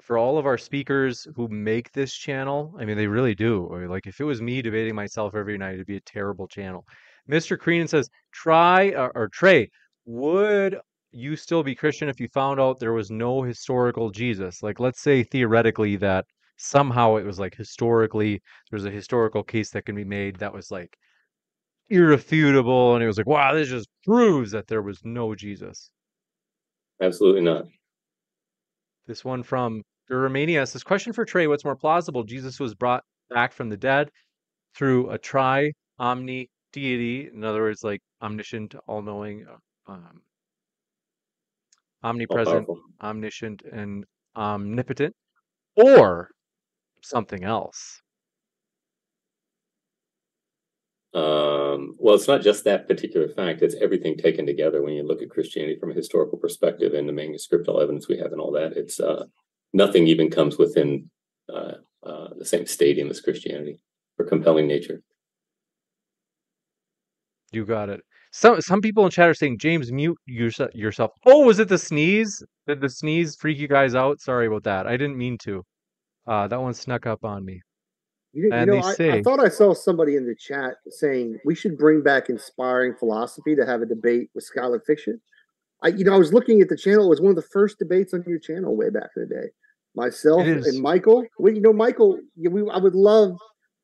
for all of our speakers who make this channel. I mean, they really do. I mean, like, if it was me debating myself every night, it'd be a terrible channel. Mr. Creenan says, Trey, would you still be Christian if you found out there was no historical Jesus? Like, let's say theoretically that somehow it was like historically, there's a historical case that can be made that was like irrefutable, and it was like, wow, this just proves that there was no Jesus. Absolutely not. This one from Romania says, question for Trey, what's more plausible? Jesus was brought back from the dead through a tri-omni deity, in other words, like omniscient, all-knowing, omnipresent, all-powerful, omniscient, and omnipotent, or something else? Well, it's not just that particular fact. It's everything taken together when you look at Christianity from a historical perspective and the manuscriptal evidence we have and all that. It's nothing even comes within the same stadium as Christianity for compelling nature. You got it. Some people in chat are saying, James, mute yourself. Oh, was it the sneeze? Did the sneeze freak you guys out? Sorry about that. I didn't mean to. That one snuck up on me. I thought I saw somebody in the chat saying we should bring back Inspiring Philosophy to have a debate with Skylar Fiction. I was looking at the channel. It was one of the first debates on your channel way back in the day. Myself and Michael. Well, Michael, I would love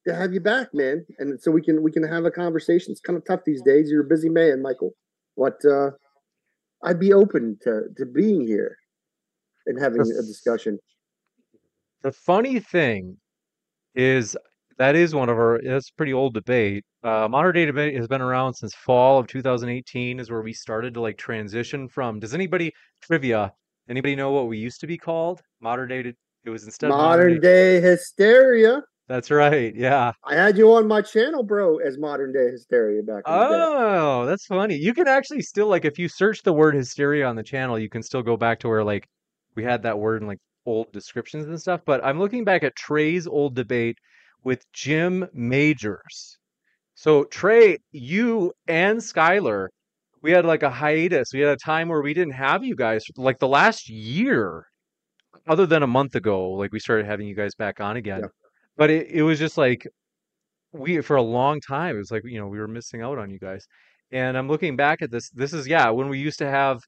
to have you back, man, and so we can have a conversation. It's kind of tough these days. You're a busy man, Michael, but I'd be open to being here and having a discussion. The funny thing is that is that's a pretty old debate. Modern Day Debate has been around since fall of 2018 is where we started to like transition from. Does anybody know what we used to be called? Modern Day. It was instead Modern Day Hysteria. That's right. Yeah. I had you on my channel, bro, as Modern Day Hysteria back in the day. Oh, that's funny. You can actually still, like, if you search the word hysteria on the channel, you can still go back to where, like, we had that word in, like, old descriptions and stuff. But I'm looking back at Trey's old debate with Jim Majors. So, Trey, you and Skylar, we had, like, a hiatus. We had a time where we didn't have you guys, like, the last year, other than a month ago, like, we started having you guys back on again. Yeah. But it was just like, for a long time, it was like, we were missing out on you guys. And I'm looking back at this. This is, when we used to have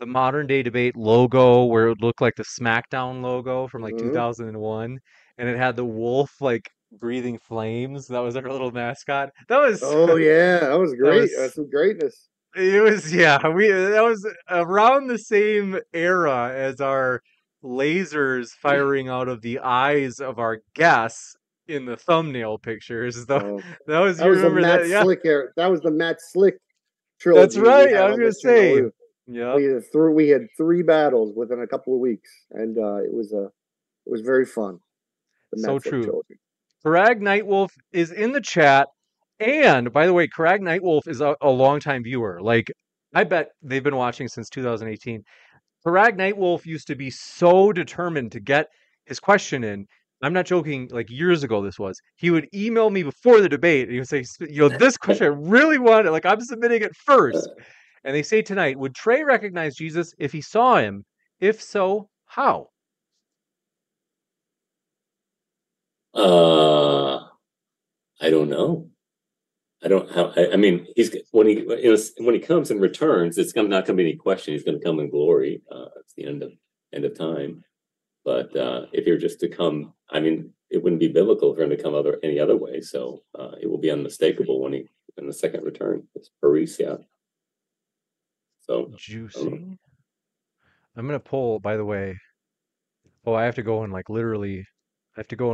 the Modern Day Debate logo where it would look like the SmackDown logo from like 2001. And it had the wolf, like, breathing flames. That was our little mascot. That was great. That was some greatness. It was, that was around the same era as our lasers firing out of the eyes of our guests in the thumbnail pictures. That was the Matt Slick trilogy. That's right. I was going to say, we had three battles within a couple of weeks, and it was very fun. So true. Craig Nightwolf is in the chat, and by the way, Craig Nightwolf is a longtime viewer. Like, I bet they've been watching since 2018. Parag Nightwolf used to be so determined to get his question in. I'm not joking. Like, years ago, this was. He would email me before the debate, and he would say, this question I really wanted. Like, I'm submitting it first. And they say tonight, would Trey recognize Jesus if he saw him? If so, how? I don't know. When he comes and returns, it's not going to be any question. He's going to come in glory. It's the end of time. But if you're just to come, it wouldn't be biblical for him to come any other way. So it will be unmistakable in the second return. It's parousia. So juicy. I'm going to pull. By the way, I have to go in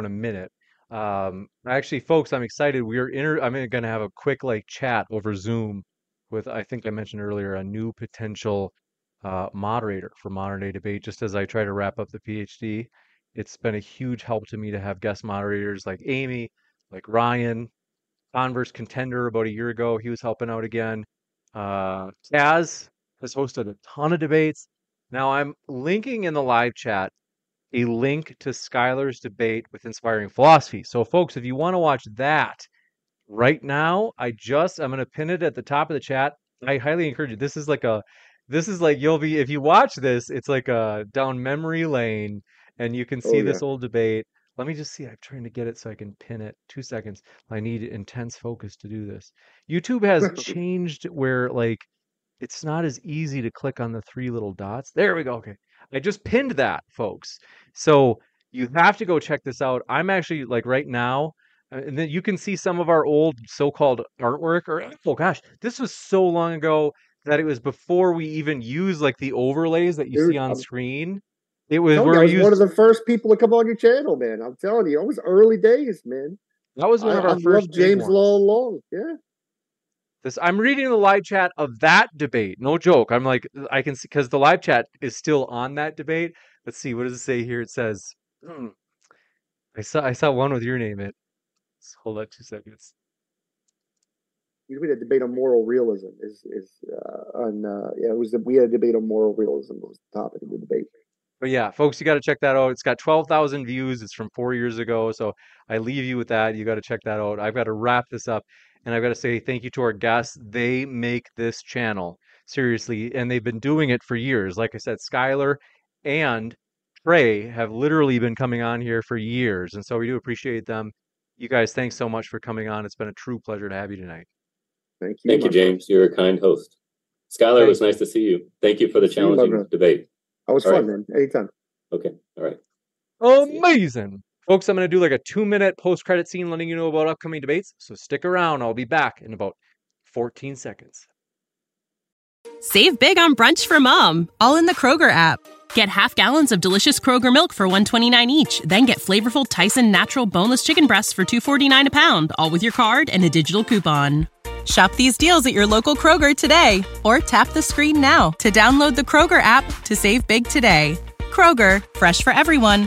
a minute. Actually, folks, I'm excited. I'm going to have a quick chat over Zoom with, I think I mentioned earlier, a new potential moderator for Modern Day Debate, just as I try to wrap up the PhD. It's been a huge help to me to have guest moderators like Amy, like Ryan, Converse Contender about a year ago. He was helping out again. Kaz has hosted a ton of debates. Now I'm linking in the live chat a link to Skylar's debate with Inspiring Philosophy. So folks, if you want to watch that right now, I'm going to pin it at the top of the chat. I highly encourage you. This is like if you watch this, it's like a down memory lane, and you can see this old debate. Let me just see. I'm trying to get it so I can pin it. 2 seconds. I need intense focus to do this. YouTube has changed where it's not as easy to click on the three little dots. There we go. Okay. I just pinned that, folks. So you have to go check this out. I'm actually right now, and then you can see some of our old so-called artwork. Oh gosh, this was so long ago that it was before we even used the overlays that you see on screen. It was, one of the first people to come on your channel, man. I'm telling you, it was early days, man. That was one of our first. James all along, yeah. I'm reading the live chat of that debate. No joke. I'm like, I can see, because the live chat is still on that debate. Let's see, what does it say here? It says, I saw one with your name in it. Let's hold up 2 seconds. We had a debate on moral realism. We had a debate on moral realism. It was the topic of the debate. But yeah, folks, you got to check that out. It's got 12,000 views. It's from 4 years ago. So I leave you with that. You got to check that out. I've got to wrap this up. And I've got to say thank you to our guests. They make this channel, seriously. And they've been doing it for years. Like I said, Skylar and Trey have literally been coming on here for years. And so we do appreciate them. You guys, thanks so much for coming on. It's been a true pleasure to have you tonight. Thank you. Thank you, James. You're a kind host. Skylar, it was nice to see you. Thank you for the challenging debate. I was fun, man. Anytime. Okay. All right. Amazing. Folks, I'm going to do a 2-minute post-credit scene letting you know about upcoming debates, so stick around. I'll be back in about 14 seconds. Save big on brunch for Mom, all in the Kroger app. Get half gallons of delicious Kroger milk for $1.29 each, then get flavorful Tyson Natural Boneless Chicken Breasts for $2.49 a pound, all with your card and a digital coupon. Shop these deals at your local Kroger today, or tap the screen now to download the Kroger app to save big today. Kroger, fresh for everyone.